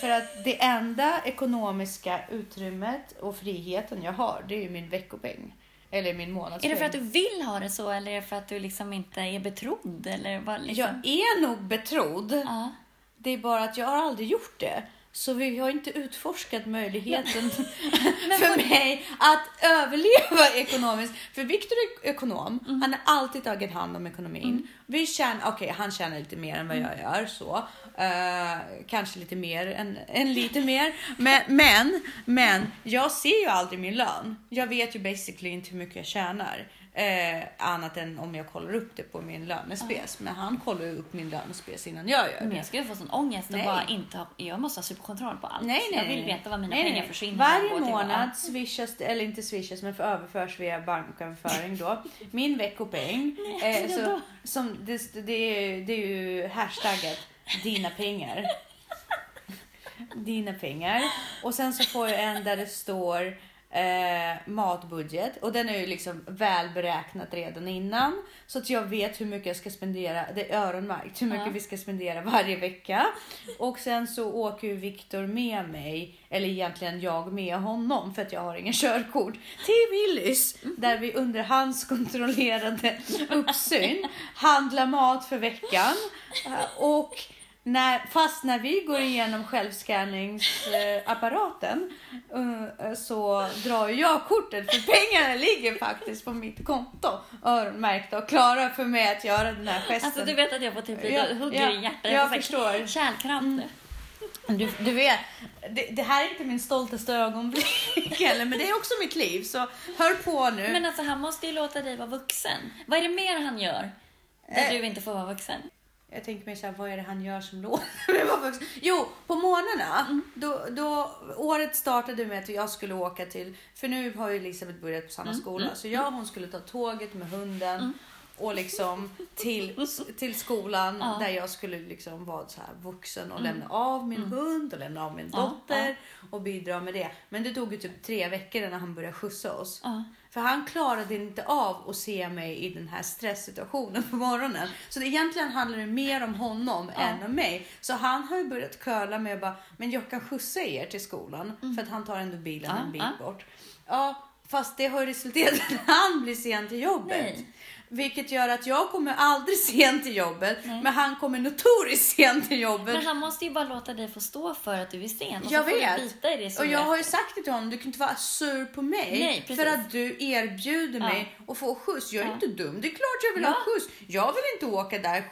För att det enda ekonomiska utrymmet och friheten jag har, det är ju min veckopeng. Eller min månadspeng. Är det för att du vill ha det så? Eller är det för att du liksom inte är betrodd? Eller vad liksom? Jag är nog betrodd. Det är bara att jag har aldrig gjort det. Så vi har inte utforskat möjligheten för mig att överleva ekonomiskt. För Victor är ekonom. Han har alltid tagit hand om ekonomin. Han tjänar lite mer än vad jag gör. Så. Kanske lite mer än lite mer. Men jag ser ju aldrig min lön. Jag vet ju basically inte hur mycket jag tjänar. Annat än om jag kollar upp det på min lönespes. Men han kollar ju upp min lönespes innan jag gör det. Men jag skulle få sån ångest och bara inte ha... Jag måste ha superkontroll på allt. Jag vill veta vad mina pengar försvinner. Varje månad swishas, eller inte swishas, men överförs via banköverföring då. Min veckopeng. Det är ju hashtagget dina pengar. Dina pengar. Och sen så får jag en där det står... matbudget, och den är ju liksom välberäknat redan innan, så att jag vet hur mycket jag ska spendera. Det är öronmärkt hur mycket vi ska spendera varje vecka. Och sen så åker ju Victor med mig, eller egentligen jag med honom, för att jag har ingen körkort, till Willys, där vi underhandskontrollerade uppsyn handlar mat för veckan. Och när vi går igenom självskanningsapparaten så drar jag kortet, för pengarna ligger faktiskt på mitt konto, öronmärkta och klara för mig att göra den här gesten. Alltså du vet att jag får typ hugger i hjärtat. Jag förstår. Kärlkramp. Du vet, Det här är inte min stoltaste ögonblick heller, men det är också mitt liv, så hör på nu. Men alltså, han måste ju låta dig vara vuxen. Vad är det mer han gör där du inte får vara vuxen? Jag tänker mig så här, vad är det han gör som låter mig vara vuxen? Jo, på månaderna, då året startade med att jag skulle åka till, för nu har ju Elisabeth börjat på samma skola, så jag och hon skulle ta tåget med hunden och liksom till skolan där jag skulle liksom vara så här vuxen och lämna av min hund och lämna av min dotter och bidra med det. Men det tog ju typ 3 veckor när han började skjutsa oss. För han klarade inte av att se mig i den här stresssituationen på morgonen. Så det egentligen handlar det mer om honom än om mig. Så han har ju börjat köla med bara, men jag kan skjutsa er till skolan. För att han tar ändå bilen en bit bort. Ja, fast det har ju resulterat att han blir sen till jobbet. Nej. Vilket gör att jag kommer aldrig sent till jobbet. Nej. Men han kommer notoriskt sent till jobbet. Men han måste ju bara låta dig få stå för att du är sen. Och jag vet. Och jag har ju sagt det till honom. Du kan inte vara sur på mig. Nej, för att du erbjuder mig att få skjuts. Jag är inte dum. Det är klart jag vill ha skjuts. Jag vill inte åka där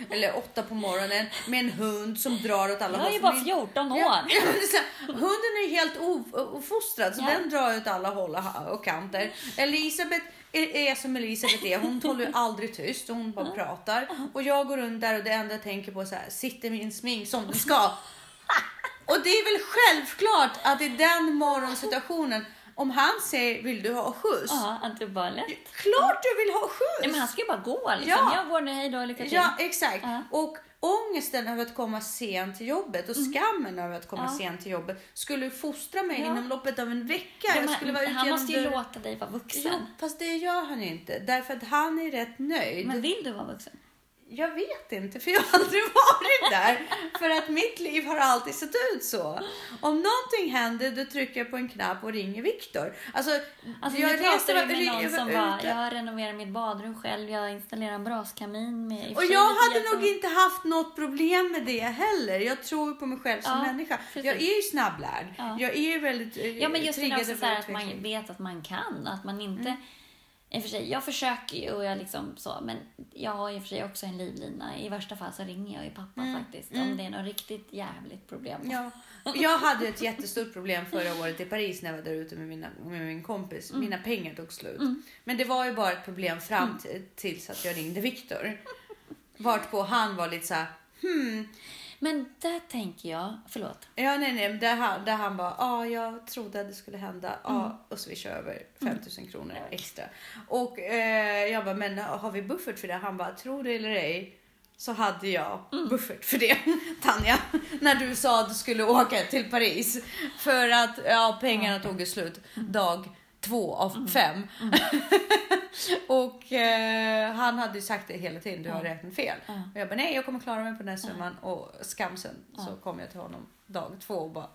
7 eller 8 på morgonen med en hund som drar åt alla håll. Jag är bara 14 år. Hunden är helt ofostrad. Så den drar åt alla håll och kanter. Elisabeth är som Elisabeth är. Hon håller ju aldrig tyst. Hon bara pratar. Och jag går runt där och det enda jag tänker på så här: sitter min smink som det ska. Och det är väl självklart att i den morgonsituationen, om han säger, vill du ha skjuts? Ja, inte bara lätt. Klart du vill ha skjuts. Nej, men han ska ju bara gå liksom. Ja. Jag går nu, hej då, lycka till. Ja, exakt. Och ångesten över att komma sent till jobbet och skammen över att komma sent till jobbet skulle fostra mig inom loppet av en vecka. Jag skulle vara han måste ju låta dig vara vuxen. Ja, fast det gör han inte. Därför att han är rätt nöjd. Men vill du vara vuxen? Jag vet inte, för jag har aldrig varit där. För att mitt liv har alltid sett ut så. Om någonting händer, då trycker jag på en knapp och ringer Victor. Alltså jag reser någon som bara, jag renoverar mitt badrum själv. Jag installerar en braskamin. Och jag hade nog inte haft något problem med det heller. Jag tror på mig själv som människa. Precis. Jag är ju snabblärd. Jag är ju väldigt triggad. Ja, men just det också så här att man vet att man kan. Att man inte... I och för sig, jag försöker ju och jag liksom så, men jag har ju för sig också en livlina. I värsta fall så ringer jag ju pappa faktiskt om det är något riktigt jävligt problem. Ja. Jag hade ett jättestort problem förra året i Paris när jag var där ute med min kompis. Mina pengar tog slut. Men det var ju bara ett problem fram tills att jag ringde Victor. Vartpå han var lite så här, Men där tänker jag, förlåt. Ja, nej, där han bara, jag trodde att det skulle hända. Och så vi kör över 5 000 kronor extra. Och jag bara, men har vi buffert för det? Han bara, tror det eller ej, så hade jag buffert för det, Tanja. När du sa att du skulle åka till Paris. För att pengarna tog slut dag 2 av 5. Och han hade ju sagt det hela tiden, du har räknat fel. Och jag bara, nej, jag kommer klara mig på den här summan. Och skamsen, så kom jag till honom dag 2 och bara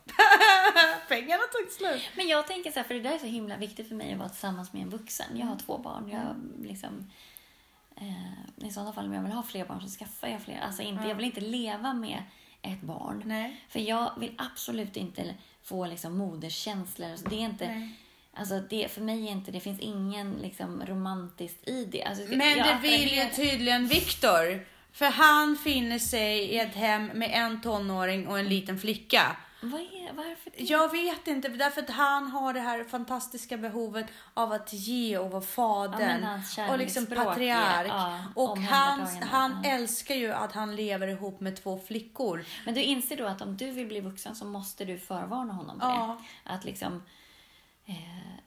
pengarna tog slut. Men jag tänker så här, för det där är så himla viktigt för mig att vara tillsammans med en vuxen. Jag har 2 barn, jag liksom i sådana fall om jag vill ha fler barn så skaffar jag fler. Alltså inte, jag vill inte leva med ett barn. Nej. För jag vill absolut inte få liksom moderskänslor. Så det är inte... Nej. Alltså det, för mig är inte, det finns ingen liksom romantiskt i det. Alltså, men det vill ju tydligen Victor. För han finner sig i ett hem med en tonåring och en liten flicka. Varför det? Jag vet inte, därför att han har det här fantastiska behovet av att ge och vara fadern och liksom patriark. Och han älskar ju att han lever ihop med 2 flickor. Men du inser då att om du vill bli vuxen så måste du förvarna honom på det. Att liksom...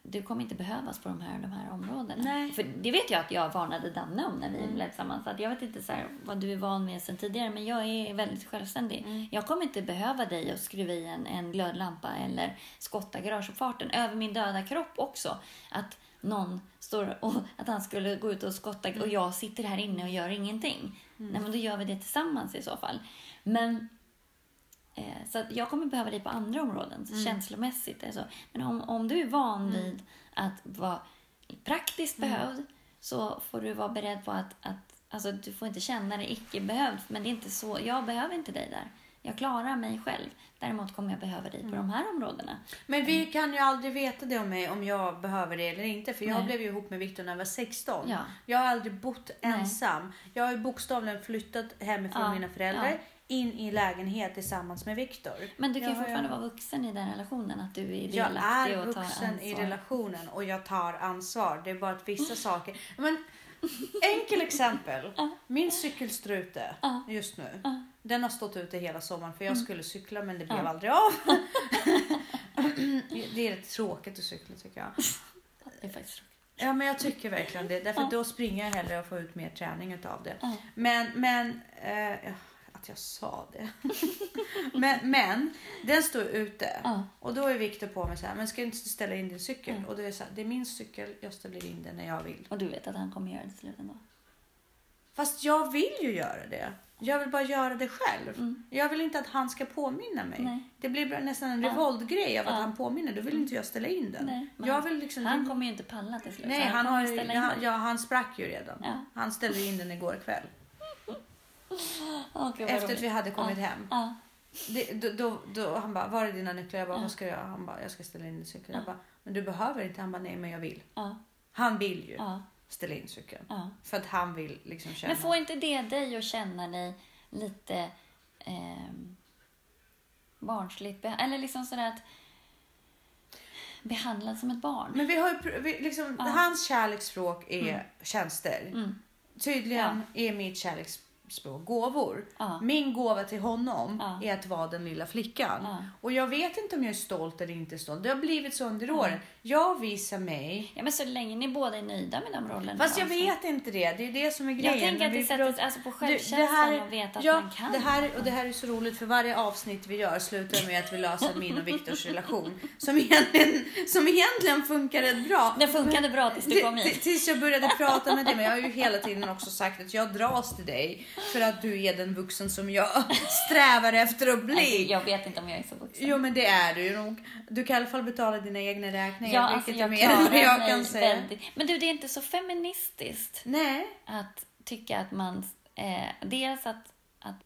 du kommer inte behövas på de här områdena. Nej. För det vet jag att jag varnade Danne om när vi blev tillsammans. Så att jag vet inte så här vad du är van med sen tidigare, men jag är väldigt självständig. Jag kommer inte behöva dig att skruva i en glödlampa eller skotta garageuppfarten över min döda kropp också. Att någon står och att han skulle gå ut och skotta och jag sitter här inne och gör ingenting. Nej, men då gör vi det tillsammans i så fall. Men så att jag kommer behöva dig på andra områden, känslomässigt. Alltså. Men om du är van vid att vara praktiskt behövd, så får du vara beredd på att alltså, du får inte känna dig icke-behövd. Men det är inte så, jag behöver inte dig där. Jag klarar mig själv. Däremot kommer jag behöva dig på de här områdena. Men vi kan ju aldrig veta det om mig, om jag behöver det eller inte. För jag blev ju ihop med Victor när jag var 16. Ja. Jag har aldrig bott ensam. Jag har ju bokstavligen flyttat hemifrån mina föräldrar. in i lägenhet tillsammans med Victor. Men du kan ju fortfarande vara vuxen i den relationen, att du är delaktig och tar ansvar. Jag är vuxen i relationen och jag tar ansvar. Det är bara att vissa saker... Men, enkel exempel. Min cykelstrute just nu. Den har stått ute hela sommaren för jag skulle cykla men det blev aldrig av. Det är rätt tråkigt att cykla tycker jag. Det är faktiskt tråkigt. Ja, men jag tycker verkligen det. Därför då springer jag hellre och får ut mer träning utav det. Men att jag sa det. men den står ute. Och då är Victor på mig så här, men ska du inte ställa in din cykel? Och då är det så här, det är min cykel, jag ställer in den när jag vill. Och du vet att han kommer göra det till ändå. Fast jag vill ju göra det. Jag vill bara göra det själv. Jag vill inte att han ska påminna mig. Nej. Det blir nästan en revoltgrej av att han påminner. Då vill inte jag ställa in den. Nej, jag vill liksom... Han kommer ju inte palla till slut. Nej, han sprack ju redan. Ja. Han ställde in den igår kväll. Okay, efter att vi hade kommit hem. Då han bara, var är dina nycklar? Jag bara, vad ska jag? Han bara, jag ska ställa in cykeln. Jag bara, men du behöver inte. Han bara, nej men jag vill. Han vill ju. Ställa in cykeln. För att han vill liksom känna. Men får inte det dig att känna dig lite barnsligt? Eller liksom sådär att behandlad som ett barn. Men vi har ju liksom, hans kärleksspråk är tjänster. Tydligen är mitt kärleksspråk gåvor. Min gåva till honom är att vara den lilla flickan. Och jag vet inte om jag är stolt eller inte stolt. Det har blivit så under åren. Jag visar mig. Ja, men så länge ni båda är nöjda med de rollerna. Fast jag vet inte det. Det är det som är grejen. Jag tänker att det sättet alltså på självkänslan och vet att man kan. Det här är så roligt för varje avsnitt vi gör slutar med att vi löser min och Victors relation. Som egentligen funkar rätt bra. Den funkade bra tills du kom hit. Tills jag började prata med dig. Men jag har ju hela tiden också sagt att jag dras till dig. För att du är den vuxen som jag strävar efter att bli. Jag vet inte om jag är så vuxen. Jo men det är du ju nog. Du kan i alla fall betala dina egna räkningar. Ja, alltså jag kan säga. Väldigt. Men du, det är inte så feministiskt. Nej. Att tycka att man... dels att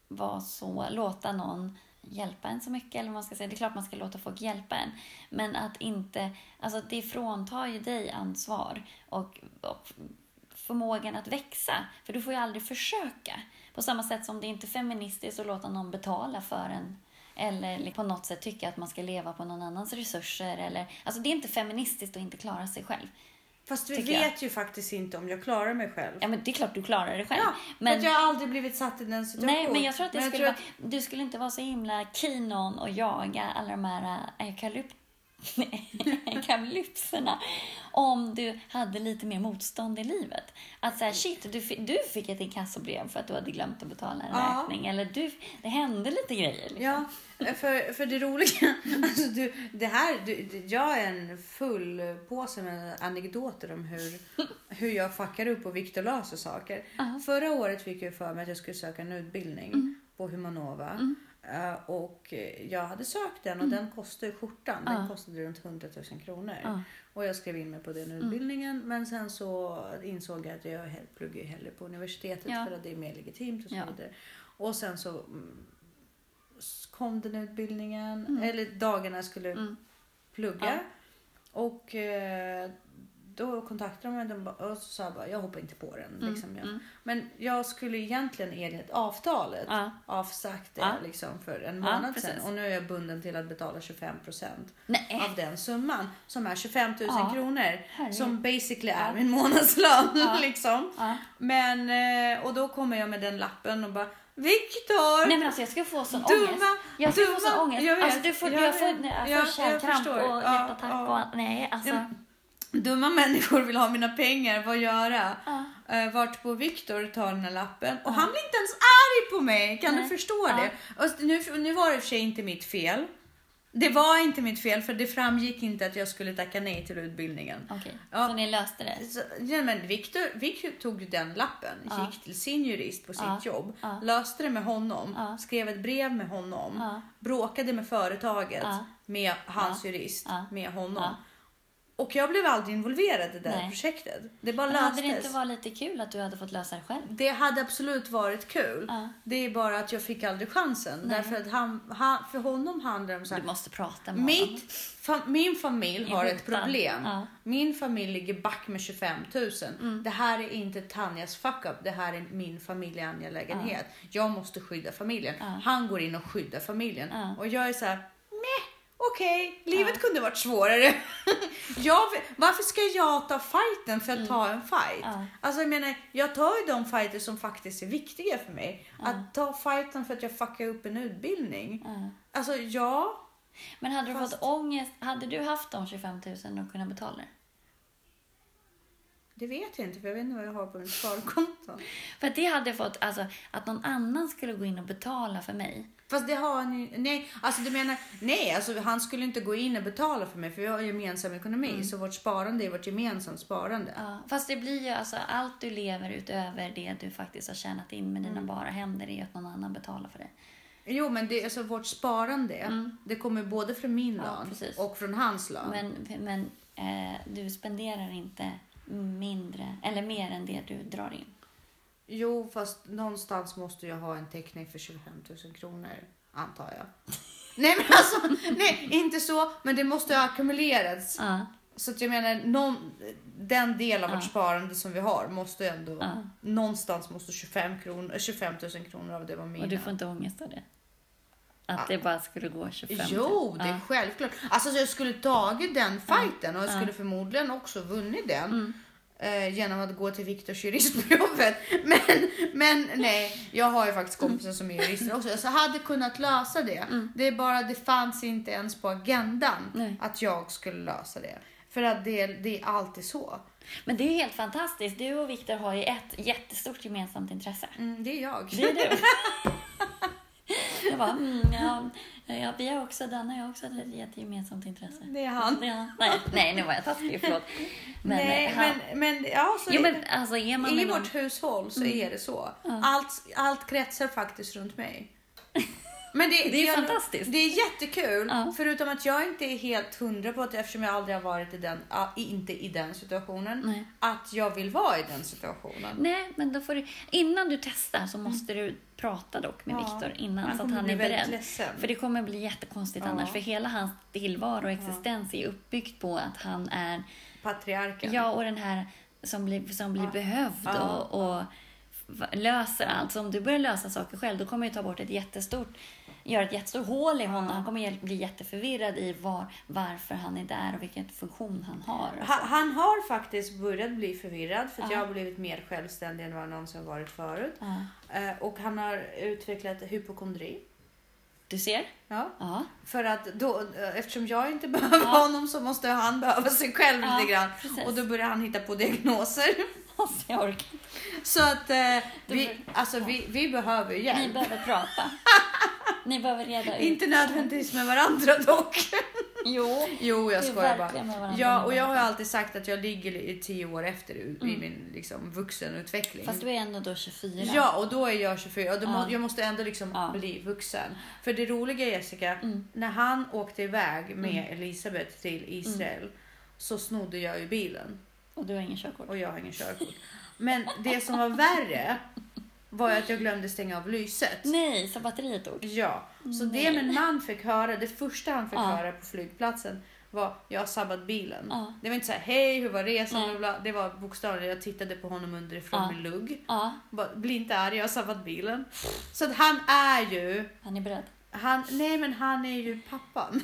vara så... Låta någon hjälpa en så mycket. Eller man ska säga. Det är klart man ska låta folk hjälpa en. Men att inte... Alltså det fråntar ju dig ansvar. Och förmågan att växa. För du får ju aldrig försöka. På samma sätt som det är inte feministiskt att låta någon betala för en... Eller på något sätt tycka att man ska leva på någon annans resurser. Eller, alltså det är inte feministiskt att inte klara sig själv. Fast vi vet ju faktiskt inte om jag klarar mig själv. Ja men det är klart du klarar dig själv. Ja, men att jag har aldrig blivit satt i den situationen. Nej men jag tror att du skulle inte vara så himla keen on och jaga alla de här eukalypserna om du hade lite mer motstånd i livet. Att så här, shit, du fick ett inkassobrev för att du hade glömt att betala en räkning. Eller det hände lite grejer liksom. Ja, för det roliga alltså jag är en full påse med anekdoter om hur jag fuckar upp och Victor löser saker. Förra året fick jag för mig att jag skulle söka en utbildning på Humanova. Och jag hade sökt den och den kostade skjortan. Den kostade runt 100 000 kronor. Och jag skrev in mig på den utbildningen. Men sen så insåg jag att jag pluggar hellre på universitetet för att det är mer legitimt och så vidare. Och sen så kom den utbildningen. Eller dagarna jag skulle plugga. Och då kontaktade de mig och sa jag bara, jag hoppar inte på den. Liksom, Men jag skulle egentligen enligt avtalet avsagt det liksom, för en månad sedan. Och nu är jag bunden till att betala 25% av den summan. Som är 25 000 kronor. Herre. Som basically är min månadslön. Liksom. Men, och då kommer jag med den lappen och bara... Victor! Nej men alltså jag ska få sån ångest. Jag ska få sån ångest. Jag vet, alltså jag får kärlkramp och hjärtattack. Nej alltså... Dumma människor vill ha mina pengar. Vad göra? Vart på Victor tar den här lappen. Och han blir inte ens arg på mig. Kan du förstå det? Och nu var det för sig inte mitt fel. Det var inte mitt fel. För det framgick inte att jag skulle tacka nej till utbildningen. Okej, så ni löste det? Så, ja, men Victor tog den lappen. Gick till sin jurist på sitt jobb. Löste det med honom. Skrev ett brev med honom. Bråkade med företaget. Med hans jurist. Med honom. Och jag blev aldrig involverad i det här projektet. Det bara löstes. Hade det inte varit lite kul att du hade fått lösa det själv? Det hade absolut varit kul. Det är bara att jag fick aldrig chansen. Därför att han, för honom handlar det om så här, du måste prata med min familj har ett problem. Min familj ligger back med 25 000. Det här är inte Tanjas fuck up. Det här är min familjeangelägenhet. Jag måste skydda familjen. Han går in och skyddar familjen. Och jag är så här, Okej, livet kunde varit svårare. Varför ska jag ta fighten för att ta en fight? Alltså jag menar, jag tar ju de fighter som faktiskt är viktiga för mig. Att ta fighten för att jag fuckar upp en utbildning. Alltså ja. Men hade du fått ångest, hade du haft de 25 000 och kunnat betala det? Det vet jag inte, för jag vet inte vad jag har på mitt sparkonto. För det hade fått, alltså, att någon annan skulle gå in och betala för mig. Fast det har han ju, han skulle inte gå in och betala för mig, för vi har ju gemensam ekonomi, så vårt sparande är vårt gemensamt sparande. Ja, fast det blir ju, alltså, allt du lever utöver det du faktiskt har tjänat in med dina bara händer är ju att någon annan betalar för dig. Jo, men det, alltså, vårt sparande, det kommer både från min lön och från hans lön. Men du spenderar inte mindre eller mer än det du drar in. Jo, fast någonstans måste jag ha en täckning för 25 000 kronor, antar jag. Inte så, men det måste ha ackumulerats. Så att jag menar, den del av vårt sparande som vi har måste ändå någonstans måste 25 000 kronor av det vara mina. Och du får inte ångest av det? Att det bara skulle gå 25 000. Jo, det är självklart. Alltså jag skulle tagit den fighten och jag skulle förmodligen också vunnit den genom att gå till Victors juristprovet. Men nej, jag har ju faktiskt kompisar som är jurister också. Så jag hade kunnat lösa det. Det är bara, det fanns inte ens på agendan att jag skulle lösa det. För att det är alltid så. Men det är ju helt fantastiskt. Du och Victor har ju ett jättestort gemensamt intresse. Det är jag. Det är du. Vi har också, Danne och jag också hade ett jättegemensamt intresse. Det är han. Nej, nu var jag taskig, förlåt. I vårt hushåll så är det så. Allt kretsar faktiskt runt mig. Men det är fantastiskt. Det är jättekul, förutom att jag inte är helt 100 på att, eftersom jag aldrig har varit inte i den situationen, att jag vill vara i den situationen. Nej, men då får du, innan du testar så måste du prata dock med Victor innan, så att han är beredd. Ledsen. För det kommer bli jättekonstigt annars, för hela hans tillvaro och existens är uppbyggt på att han är patriarken. Ja, och den här som blir behövd och löser allt. Så om du börjar lösa saker själv, då kommer du ta bort göra ett jättestort hål i honom. Han kommer bli jätteförvirrad i varför han är där och vilken funktion han har. Han har faktiskt börjat bli förvirrad, för att jag har blivit mer självständig än vad jag någonsin varit förut. Och han har utvecklat hypokondri. Du ser? Ja. För att då, eftersom jag inte behöver honom, så måste han behöva sig själv lite grann. Precis. Och då börjar han hitta på diagnoser. Så att vi behöver hjälp. Ni behöver prata. Ni behöver reda ut. Inte nödvändigtvis med varandra dock. Jo, jag skojar bara. Ja, och jag har alltid sagt att jag ligger i 10 år efter i min liksom vuxenutveckling. Fast du är ändå då 24. Ja, och då är jag 24 och jag måste ändå liksom bli vuxen. För det roliga, Jessica, när han åkte iväg med Elisabeth till Israel så snodde jag ju bilen. Och du har ingen körkort. Och jag har ingen körkort. Men det som var värre var att jag glömde stänga av lyset. Nej, så batteriet dog. Ja, så det min man fick höra, det första han fick höra på flygplatsen var: jag har sabbat bilen. Det var inte så här, hej, hur var resan? Det var bokstavligen, jag tittade på honom underifrån med lugg. Bli inte arg, jag har sabbat bilen. Så att han är ju... Han är beredd. Han är ju pappan.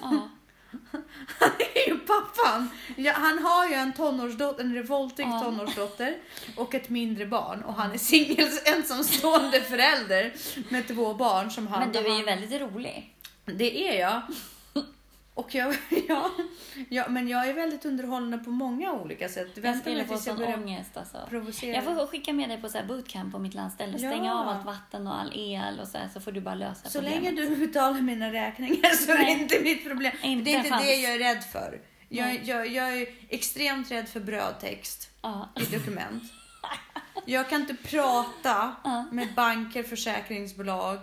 Han är ju pappan. Han har ju en tonårsdotter, en revoltig tonårsdotter och ett mindre barn, och han är ensamstående förälder med 2 barn som han... Men du är ju väldigt rolig. Det är jag. Och men jag är väldigt underhållande på många olika sätt. Jag skulle få sån ångest alltså. Jag får skicka med dig på så här bootcamp på mitt landställe. Stänga av allt vatten och all el och så får du bara lösa så problemet. Så länge du betalar mina räkningar så är det inte mitt problem. Det är inte det jag är rädd för. Jag är extremt rädd för brödtext i dokument. Jag kan inte prata med banker, försäkringsbolag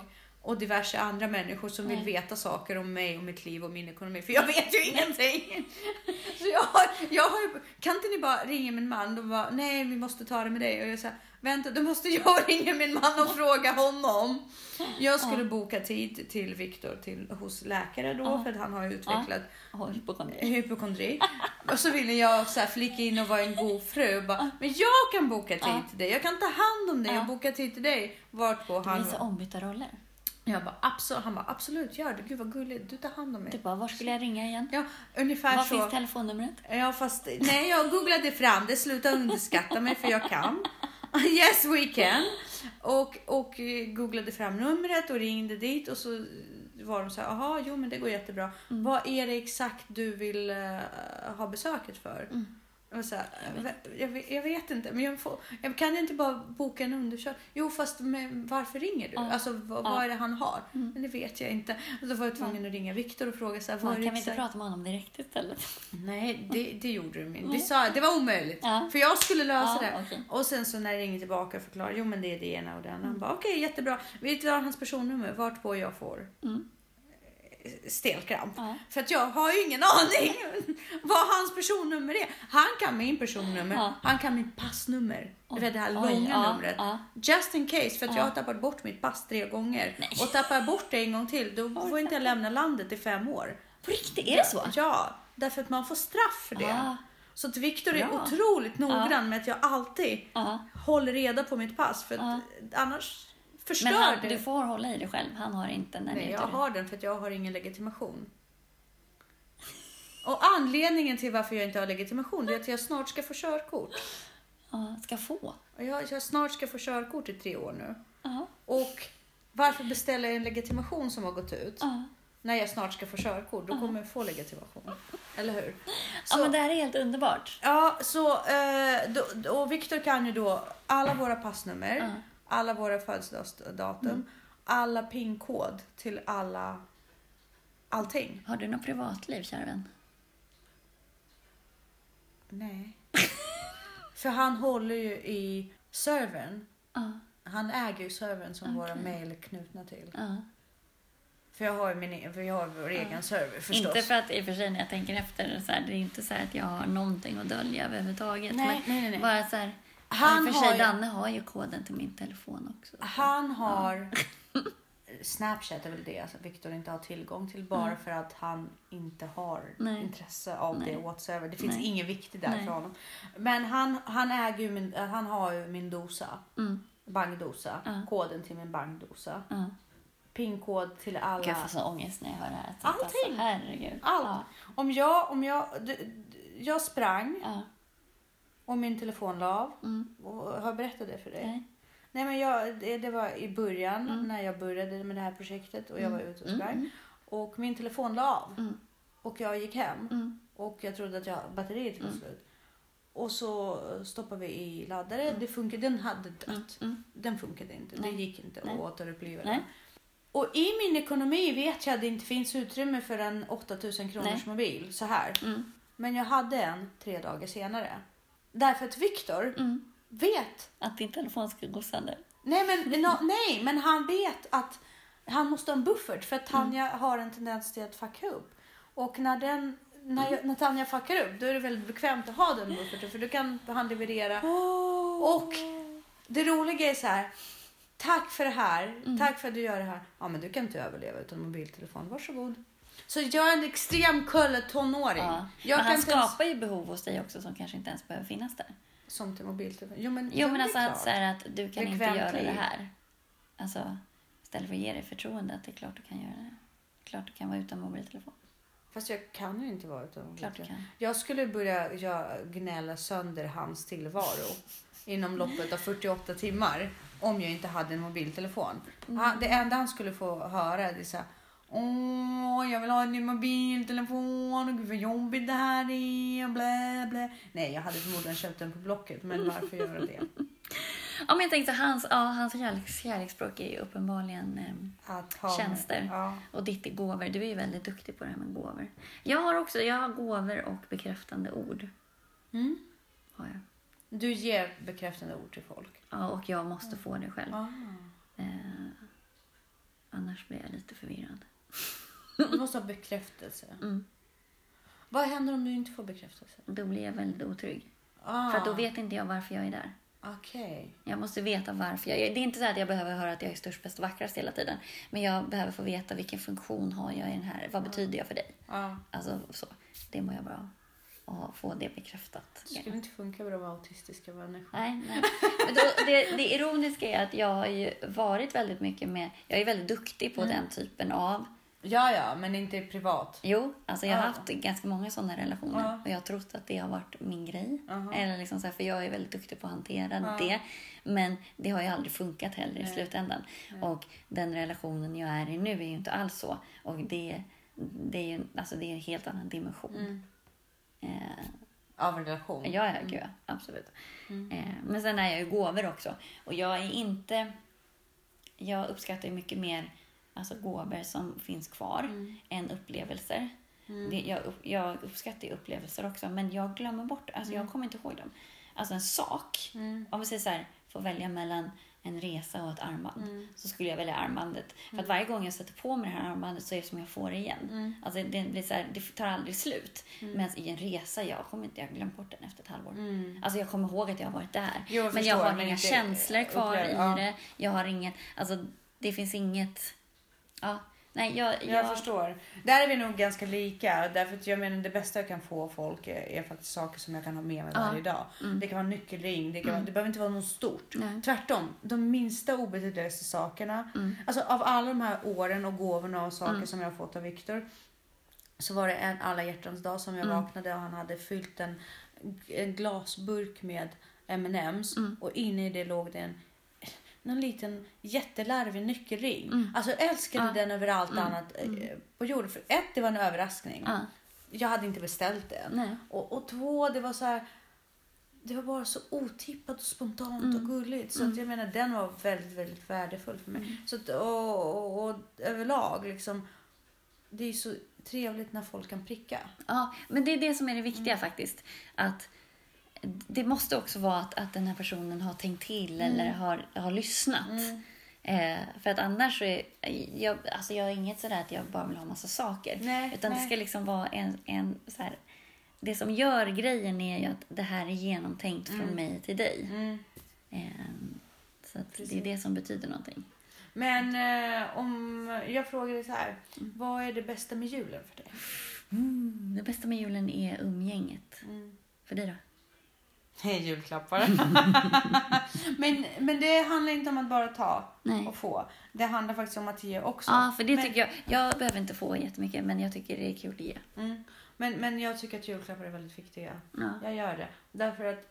och diverse andra människor som vill veta saker om mig och mitt liv och min ekonomi. För jag vet ju ingenting. Så jag har kan inte ni bara ringa min man? De bara, nej vi måste ta det med dig. Och jag sa, vänta då måste jag ringa min man och fråga honom. Jag skulle boka tid till Victor hos läkare då. För att han har utvecklat hypokondri. Och så ville jag så här flicka in och vara en god fru. Bara, men jag kan boka tid till dig. Jag kan ta hand om dig och boka tid till dig. Varpå han... Det är så ombytta roller. Jag bara, absolut. Han bara, absolut, gör det. Gud vad gulligt, du tar hand om mig. Du bara, var skulle jag ringa igen? Ja, ungefär var så. Var finns telefonnumret? Ja, fast, nej, jag googlade fram det. Sluta underskatta mig för jag kan. Yes, we can. Och googlade fram numret och ringde dit. Och så var de så här, aha, jo men det går jättebra. Mm. Vad är det exakt du vill ha besöket för? Mm. Så här, jag vet inte, men jag kan inte bara boka en undersökning. Jo, fast varför ringer du? Alltså, vad är det han har? Mm. Men det vet jag inte. Och då var jag tvungen att ringa Victor och fråga så här, kan vi inte prata med honom direkt istället? Nej, det gjorde de inte. Det var omöjligt. Ja. För jag skulle lösa det. Okay. Och sen så när jag ringde tillbaka och förklarade, jo men det är det ena och det andra. Han bara, okej, jättebra. Vi tar hans personnummer, vart på jag får. Mm. Stelkramp. För att jag har ju ingen aning vad hans personnummer är. Han kan min personnummer. Han kan mitt passnummer. Det är det här långa numret. Just in case, för att jag har tappat bort mitt pass 3 gånger. Nej. Och tappar bort det en gång till, då får inte jag lämna landet i 5 år. På riktigt, är det så? Ja, därför att man får straff för det. Så att Victor är otroligt noggrann med att jag alltid håller reda på mitt pass. För att annars... Förstör. Men du får hålla i dig själv. Han har inte den. Nej, jag har den för att jag har ingen legitimation. Och anledningen till varför jag inte har legitimation är att jag snart ska få körkort. Ska få? Jag snart ska få körkort i 3 år nu. Och varför beställer jag en legitimation som har gått ut? När jag snart ska få körkort, då kommer jag få legitimation. Eller hur? Så, ja, men det här är helt underbart. Ja, så... Och Victor kan ju då alla våra passnummer... Alla våra födelsedatum. Alla PIN-kod till alla... Allting. Har du något privatliv, kära vän? Nej. För han håller ju i servern. Han äger ju servern som våra mejl är knutna till. För jag har ju vår egen server, förstås. Inte för att i och för sig när jag tänker efter så här, det är inte så här att jag har någonting att dölja överhuvudtaget. Nej. Bara så här... Han för sig, har ju, Danne har ju koden till min telefon också. Han har Snapchat är väl det. Alltså Victor inte har tillgång till bara för att han inte har intresse av det whatsoever. Det finns inget viktigt där för honom. Men han äger ju han har ju min dosa. Bankdosa. Koden till min bankdosa. PIN-kod till alla. Jag får så ångest när jag hör det här. Allting. Herregud. Allt. Om jag sprang. Och min telefon la av. Och har berättat det för dig? Nej men det var i början när jag började med det här projektet. Och jag var ute och sprang. Och min telefon la av. Och jag gick hem. Och jag trodde att batteriet var slut. Och så stoppade vi i laddare. Det funkade, den hade dött. Den funkade inte. Det gick inte att återuppliva den. Och i min ekonomi vet jag att det inte finns utrymme för en 8000 kronors mobil. Så här. Men jag hade en 3 dagar senare. Därför att Victor vet... Att din telefon ska gå sönder. Nej, men han vet att han måste ha en buffert. För att Tanja har en tendens till att fucka upp. Och när Tanja fuckar upp, då är det väldigt bekvämt att ha den bufferten. För då kan han leverera. Och det roliga är så här... Tack för det här. Tack för att du gör det här. Ja, men du kan inte överleva utan mobiltelefon. Varsågod. Så jag är en extrem tonåring. Men han skapar ju behov hos dig också som kanske inte ens behöver finnas där. Som till mobiltelefon. Jo men alltså att, så här, att du kan inte göra det här. Alltså istället för att ge dig förtroende att det är klart du kan göra det. Klart du kan vara utan mobiltelefon. Fast jag kan ju inte vara utan mobiltelefon. Jag skulle börja gnälla sönder hans tillvaro inom loppet av 48 timmar om jag inte hade en mobiltelefon. Det enda han skulle få höra är så här, jag vill ha en ny mobiltelefon och gud vad jobbigt det här är, blä, blä. Nej, jag hade förmodligen köpt den på Blocket, men varför göra det? Ja, men jag tänkte hans kärleksspråk är ju uppenbarligen tjänster. Och ditt är gåvor. Du är ju väldigt duktig på det här med gåvor. Jag har gåvor och bekräftande ord. Har jag. Du ger bekräftande ord till folk. Ja, och jag måste få det själv. Annars annars blir jag lite förvirrad. Du måste ha bekräftelse. Mm. Vad händer om du inte får bekräftelse? Då blir jag väldigt otrygg. Ah. För att då vet inte jag varför jag är där. Okay. Jag måste veta varför jag är. Det är inte så att jag behöver höra att jag är störst, bäst, vackrast hela tiden. Men jag behöver få veta vilken funktion har jag i den här. Vad betyder jag för dig? Ah. Alltså, så. Det mår jag bra. Och få det bekräftat. Det skulle inte funka bra med autistiska människor. Nej. Men då, det ironiska är att jag har ju varit väldigt mycket med... Jag är väldigt duktig på den typen av... Ja, men inte privat. Jo, alltså jag har haft ganska många sådana relationer. Och jag har trott att det har varit min grej. Eller liksom så här, för jag är väldigt duktig på att hantera det. Men det har ju aldrig funkat heller i slutändan. Och den relationen jag är i nu är ju inte alls så. Och det är ju alltså det är en helt annan dimension. Av relation. Ja, gud, absolut. Men sen är jag ju gåvor också. Och jag är inte... Jag uppskattar ju mycket mer... Alltså gåvor som finns kvar än upplevelser. Jag uppskattar ju upplevelser också. Men jag glömmer bort. Alltså jag kommer inte ihåg dem. Alltså en sak. Om vi säger så här. Får välja mellan en resa och ett armband. Så skulle jag välja armbandet. För att varje gång jag sätter på mig det här armbandet. Så är det som jag får det igen. Alltså det blir så här. Det tar aldrig slut. Men i en resa. Jag glömmer bort den efter ett halvår. Alltså jag kommer ihåg att jag har varit där. Men jag har inga känslor kvar i det. Jag har inget. Alltså det finns inget... Ja, nej, jag förstår. Där är vi nog ganska lika. Därför att jag menar det bästa jag kan få folk är faktiskt saker som jag kan ha med mig varje dag. Det kan vara nyckelring. Det behöver inte vara något stort. Nej. Tvärtom, de minsta obetydligaste sakerna. Alltså av alla de här åren och gåvorna och saker som jag har fått av Victor. Så var det en alla hjärtans dag som jag vaknade och han hade fyllt en glasburk med M&M's. Och inne i det låg det någon liten jättelarvig nyckelring. Alltså jag älskade den över allt annat på jorden. För det var en överraskning. Jag hade inte beställt den. Och två, det var så här... Det var bara så otippat och spontant och gulligt. Så att jag menar, den var väldigt, väldigt värdefull för mig. Så att, och överlag liksom... Det är så trevligt när folk kan pricka. Ja, men det är det som är det viktiga faktiskt. Att... Det måste också vara att den här personen har tänkt till eller har lyssnat. För att annars så är jag är inget sådär att jag bara vill ha massa saker. Nej. Det ska liksom vara en så här, det som gör grejen är ju att det här är genomtänkt från mig till dig. Så att det är det som betyder någonting. Men om jag frågar dig så här. Vad är det bästa med julen för dig? Det bästa med julen är umgänget. För dig då? Hej julklappar. men det handlar inte om att bara ta och få. Det handlar faktiskt om att ge också. Ja, för det tycker jag behöver inte få jättemycket. Men jag tycker det är kul att ge. Men jag tycker att julklappar är väldigt viktiga. Jag gör det. Därför att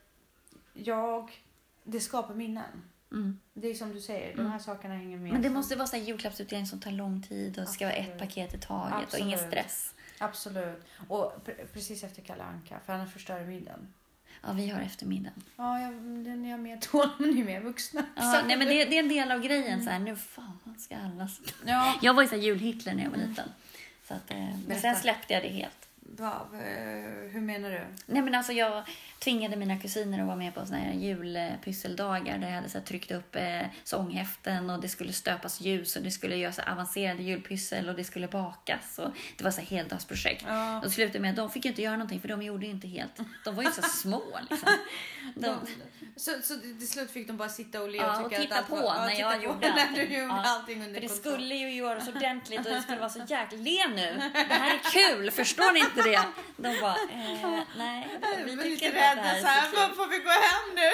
det skapar minnen. Det är som du säger, de här sakerna hänger med. Men det måste vara så här julklappsutdelning som tar lång tid. Och det ska vara ett paket i taget. Absolut. Och ingen stress. Absolut. Och precis efter Kalle Anka. För annars förstör middagen. Ja, vi har eftermiddagen. Ja, den är jag mer tålamod nu mer vuxna. Ja, nej, men det är en del av grejen så här, nu fan ska alla. Ja. Jag var ju så julhitler när jag var liten. Så att men sen släppte jag det helt. Va, hur menar du? Nej, men alltså jag tvingade mina kusiner att vara med på såna här julpysseldagar där jag hade så här, tryckt upp sånghäften och det skulle stöpas ljus och det skulle göras avancerade julpyssel och det skulle bakas och det var så här heldagsprojekt. Och slutade med att de fick inte göra någonting för de gjorde ju inte helt. De var ju så små liksom. Så till slut fick de bara sitta och le och titta på när jag gjorde allting. För det skulle ju göras ordentligt och det skulle vara så jäkla le nu. Det här är kul, förstår ni inte det? De bara, nej. Vi var lite rädda så här, får vi gå hem nu?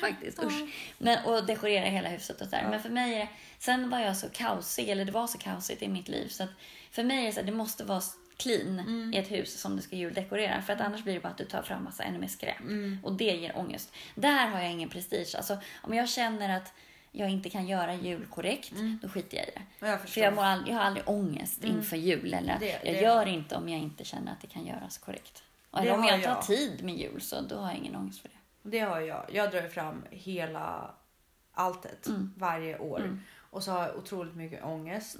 Faktiskt, usch. Men, och dekorera hela huset och så här. Men för mig, sen var jag så kaosig, eller det var så kaosigt i mitt liv. Så att för mig, så här, det måste vara... clean i ett hus som du ska juldekorera. För att annars blir det bara att du tar fram massa ännu mer skräp. Och det ger ångest. Där har jag ingen prestige. Alltså om jag känner att jag inte kan göra jul korrekt. Då skiter jag i det. För jag har aldrig ångest inför jul. Eller jag gör inte om jag inte känner att det kan göras korrekt. Och eller om jag inte har tid med jul. Så då har jag ingen ångest för det. Det har jag. Jag drar fram hela alltet. Varje år. Och så har jag otroligt mycket ångest.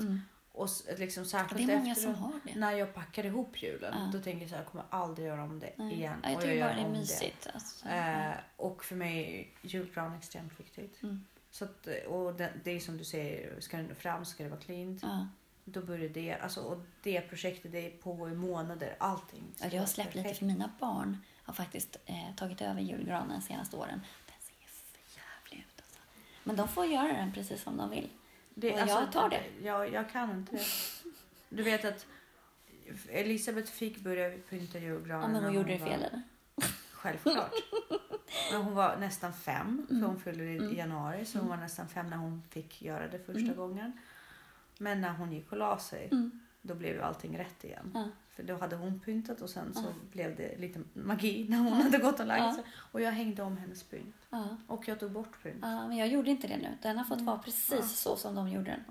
Och liksom särskilt det är många som har det. När jag packar ihop julen. Då tänker jag så här, jag kommer aldrig göra om det igen. Jag tror bara det är mysigt. Alltså. Och för mig är julgranen extremt viktigt. Så att, och det är som du säger, ska den fram, ska det vara cleant. Då börjar det, alltså, och det projektet, det pågår i månader, allting. Och jag har släppt lite för mina barn har faktiskt tagit över julgranen de senaste åren. Den ser för jävlig ut alltså. Men de får göra den precis som de vill. Det, och alltså, jag tar det. Jag kan inte det. Du vet att Elisabeth fick börja pynta julgranen. Ja, men hon gjorde det fel eller? Självklart. Men hon var nästan 5, för hon fyllde i januari, så hon var nästan 5 när hon fick göra det första gången. Men när hon gick och la sig, då blev ju allting rätt igen. För då hade hon pyntat och sen så blev det lite magi när hon hade gått och lagt sig. Och jag hängde om hennes pynt. Och jag tog bort pynt. Men jag gjorde inte det nu. Den har fått vara precis så som de gjorde den.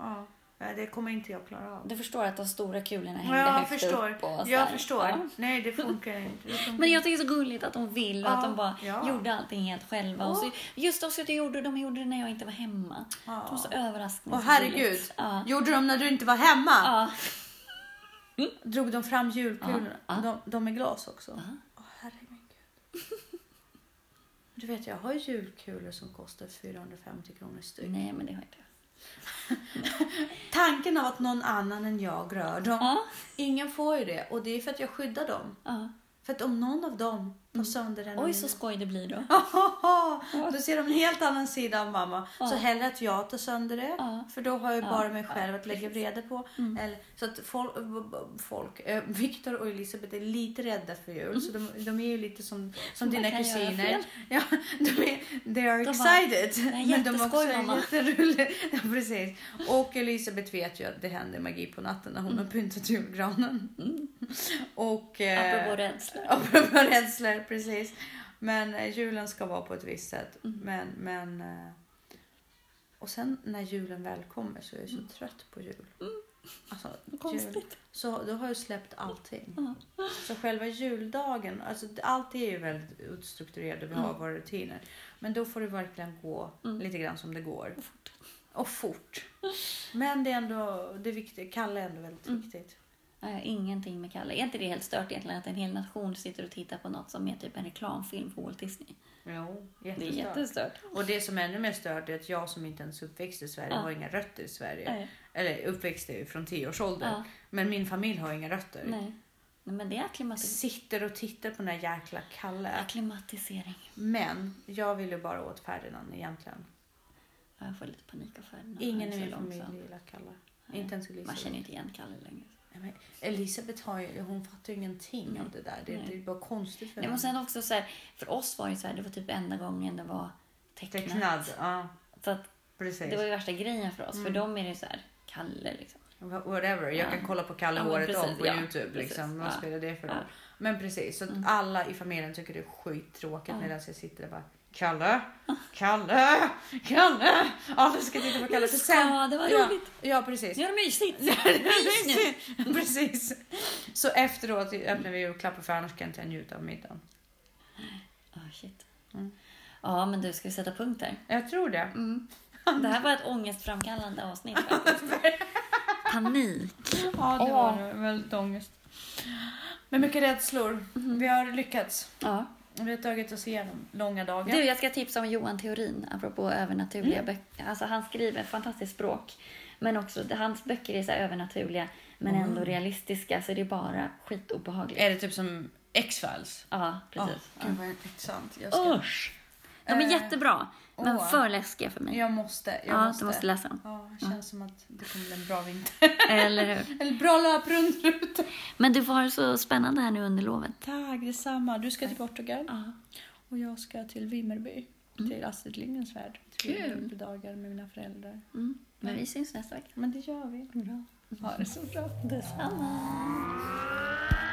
Nej, det kommer inte jag klara av. Du förstår att de stora kulorna hängde högt upp. Och jag förstår. Nej, det funkar inte. Men jag tycker det är så gulligt att de vill och att de bara gjorde allting helt själva. Och så, just de saker de gjorde det när jag inte var hemma. De var så överraskande. Åh herregud, gjorde de när du inte var hemma? Drog de fram julkulorna? De är glas också. Åh herregud. Du vet, jag har julkulor som kostar 450 kronor styck. Nej, men det har inte jag. Tanken av att någon annan än jag rör dem. Ingen får ju det. Och det är för att jag skyddar dem. För att om någon av dem tar sönder den. Oj, så skoj det blir då. Då ser de en helt annan sida av mamma. Så hellre att jag tar sönder det. För då har jag bara mig själv att lägga vrede på. Eller, så att folk Victor och Elisabeth är lite rädda för jul. Så de är ju lite som dina kusiner. Ja, they are excited. Men de är också jätterulle. Ja, precis. Och Elisabeth vet ju att det händer magi på natten när hon har pyntat julgranen. Och apropå rädslor. Precis. Men julen ska vara på ett visst sätt. Men och sen när julen väl kommer så är jag så trött på jul. Alltså, jul. Så då har jag släppt allting. Så själva juldagen, alltså, allt är ju väldigt utstrukturerat och vi har våra rutiner. Men då får det verkligen gå lite grann som det går. Och fort. Men det är ändå det viktiga. Kalle är ändå väldigt viktigt. Ingenting med Kalle. Är inte det helt stört egentligen att en hel nation sitter och tittar på något som är typ en reklamfilm på Walt Disney? Jo, jättestört. Det är jättestört. Och det som är ännu mer stört är att jag som inte ens uppväxt i Sverige har inga rötter i Sverige. Eller uppväxt från 10-årsåldern. Men min familj har inga rötter. Nej, men det är sitter och tittar på den här jäkla Kalle. Akklimatisering. Men jag vill ju bara åt Ferdinand egentligen. Jag får lite panik av Ferdinand. Ingen i min familj gillar Kalle. Inte ens Elisabeth. Man känner inte igen Kalle längre. Men Elisabeth hon fattar ju ingenting av det där. Det är bara konstigt för henne. Men sen också så här, för oss var ju så här, det var typ enda gången det var tecknad. Så att precis. Det var ju värsta grejen för oss. För dem är det så här, Kalle liksom. Whatever, jag kan kolla på Kalle året om på YouTube liksom. Vad spelar det för roll? Men precis, så att alla i familjen tycker det är skittråkigt medan jag sitter där bara Kalle. Alla ska titta på Kalle. Så sen, det var roligt. Ja, precis. Gör det mysigt. Precis. Så efteråt öppnar vi och klappar för annars kan inte jag njuta av middagen. Shit. Ja, men du, ska vi sätta punkter? Jag tror det. Det här var ett ångestframkallande avsnitt. Panik. Ja, det var väldigt ångest. Men mycket rädslor. Vi har lyckats. Ja. Vi har tagit oss igenom långa dagar. Du, jag ska tipsa om Johan Teorin apropå övernaturliga böcker. Alltså han skriver fantastiskt språk. Men också, hans böcker är så övernaturliga men ändå realistiska. Så det är bara skitobehagligt. Är det typ som X-Files? Ja, precis. Det var intressant. De är jättebra. Men för läskiga för mig. Jag måste. Du måste läsa dem. Det känns som att det kommer bli en bra vinter. Eller hur? Eller bra löprundrutor. Men du var så spännande här nu under lovet. Tack, detsamma. Du ska till Portugal. Och jag ska till Vimmerby. Till Astrid Lindgrens värld. 3 dagar med mina föräldrar. Men vi syns nästa vecka. Men det gör vi. Bra. Ha det så bra. Detsamma.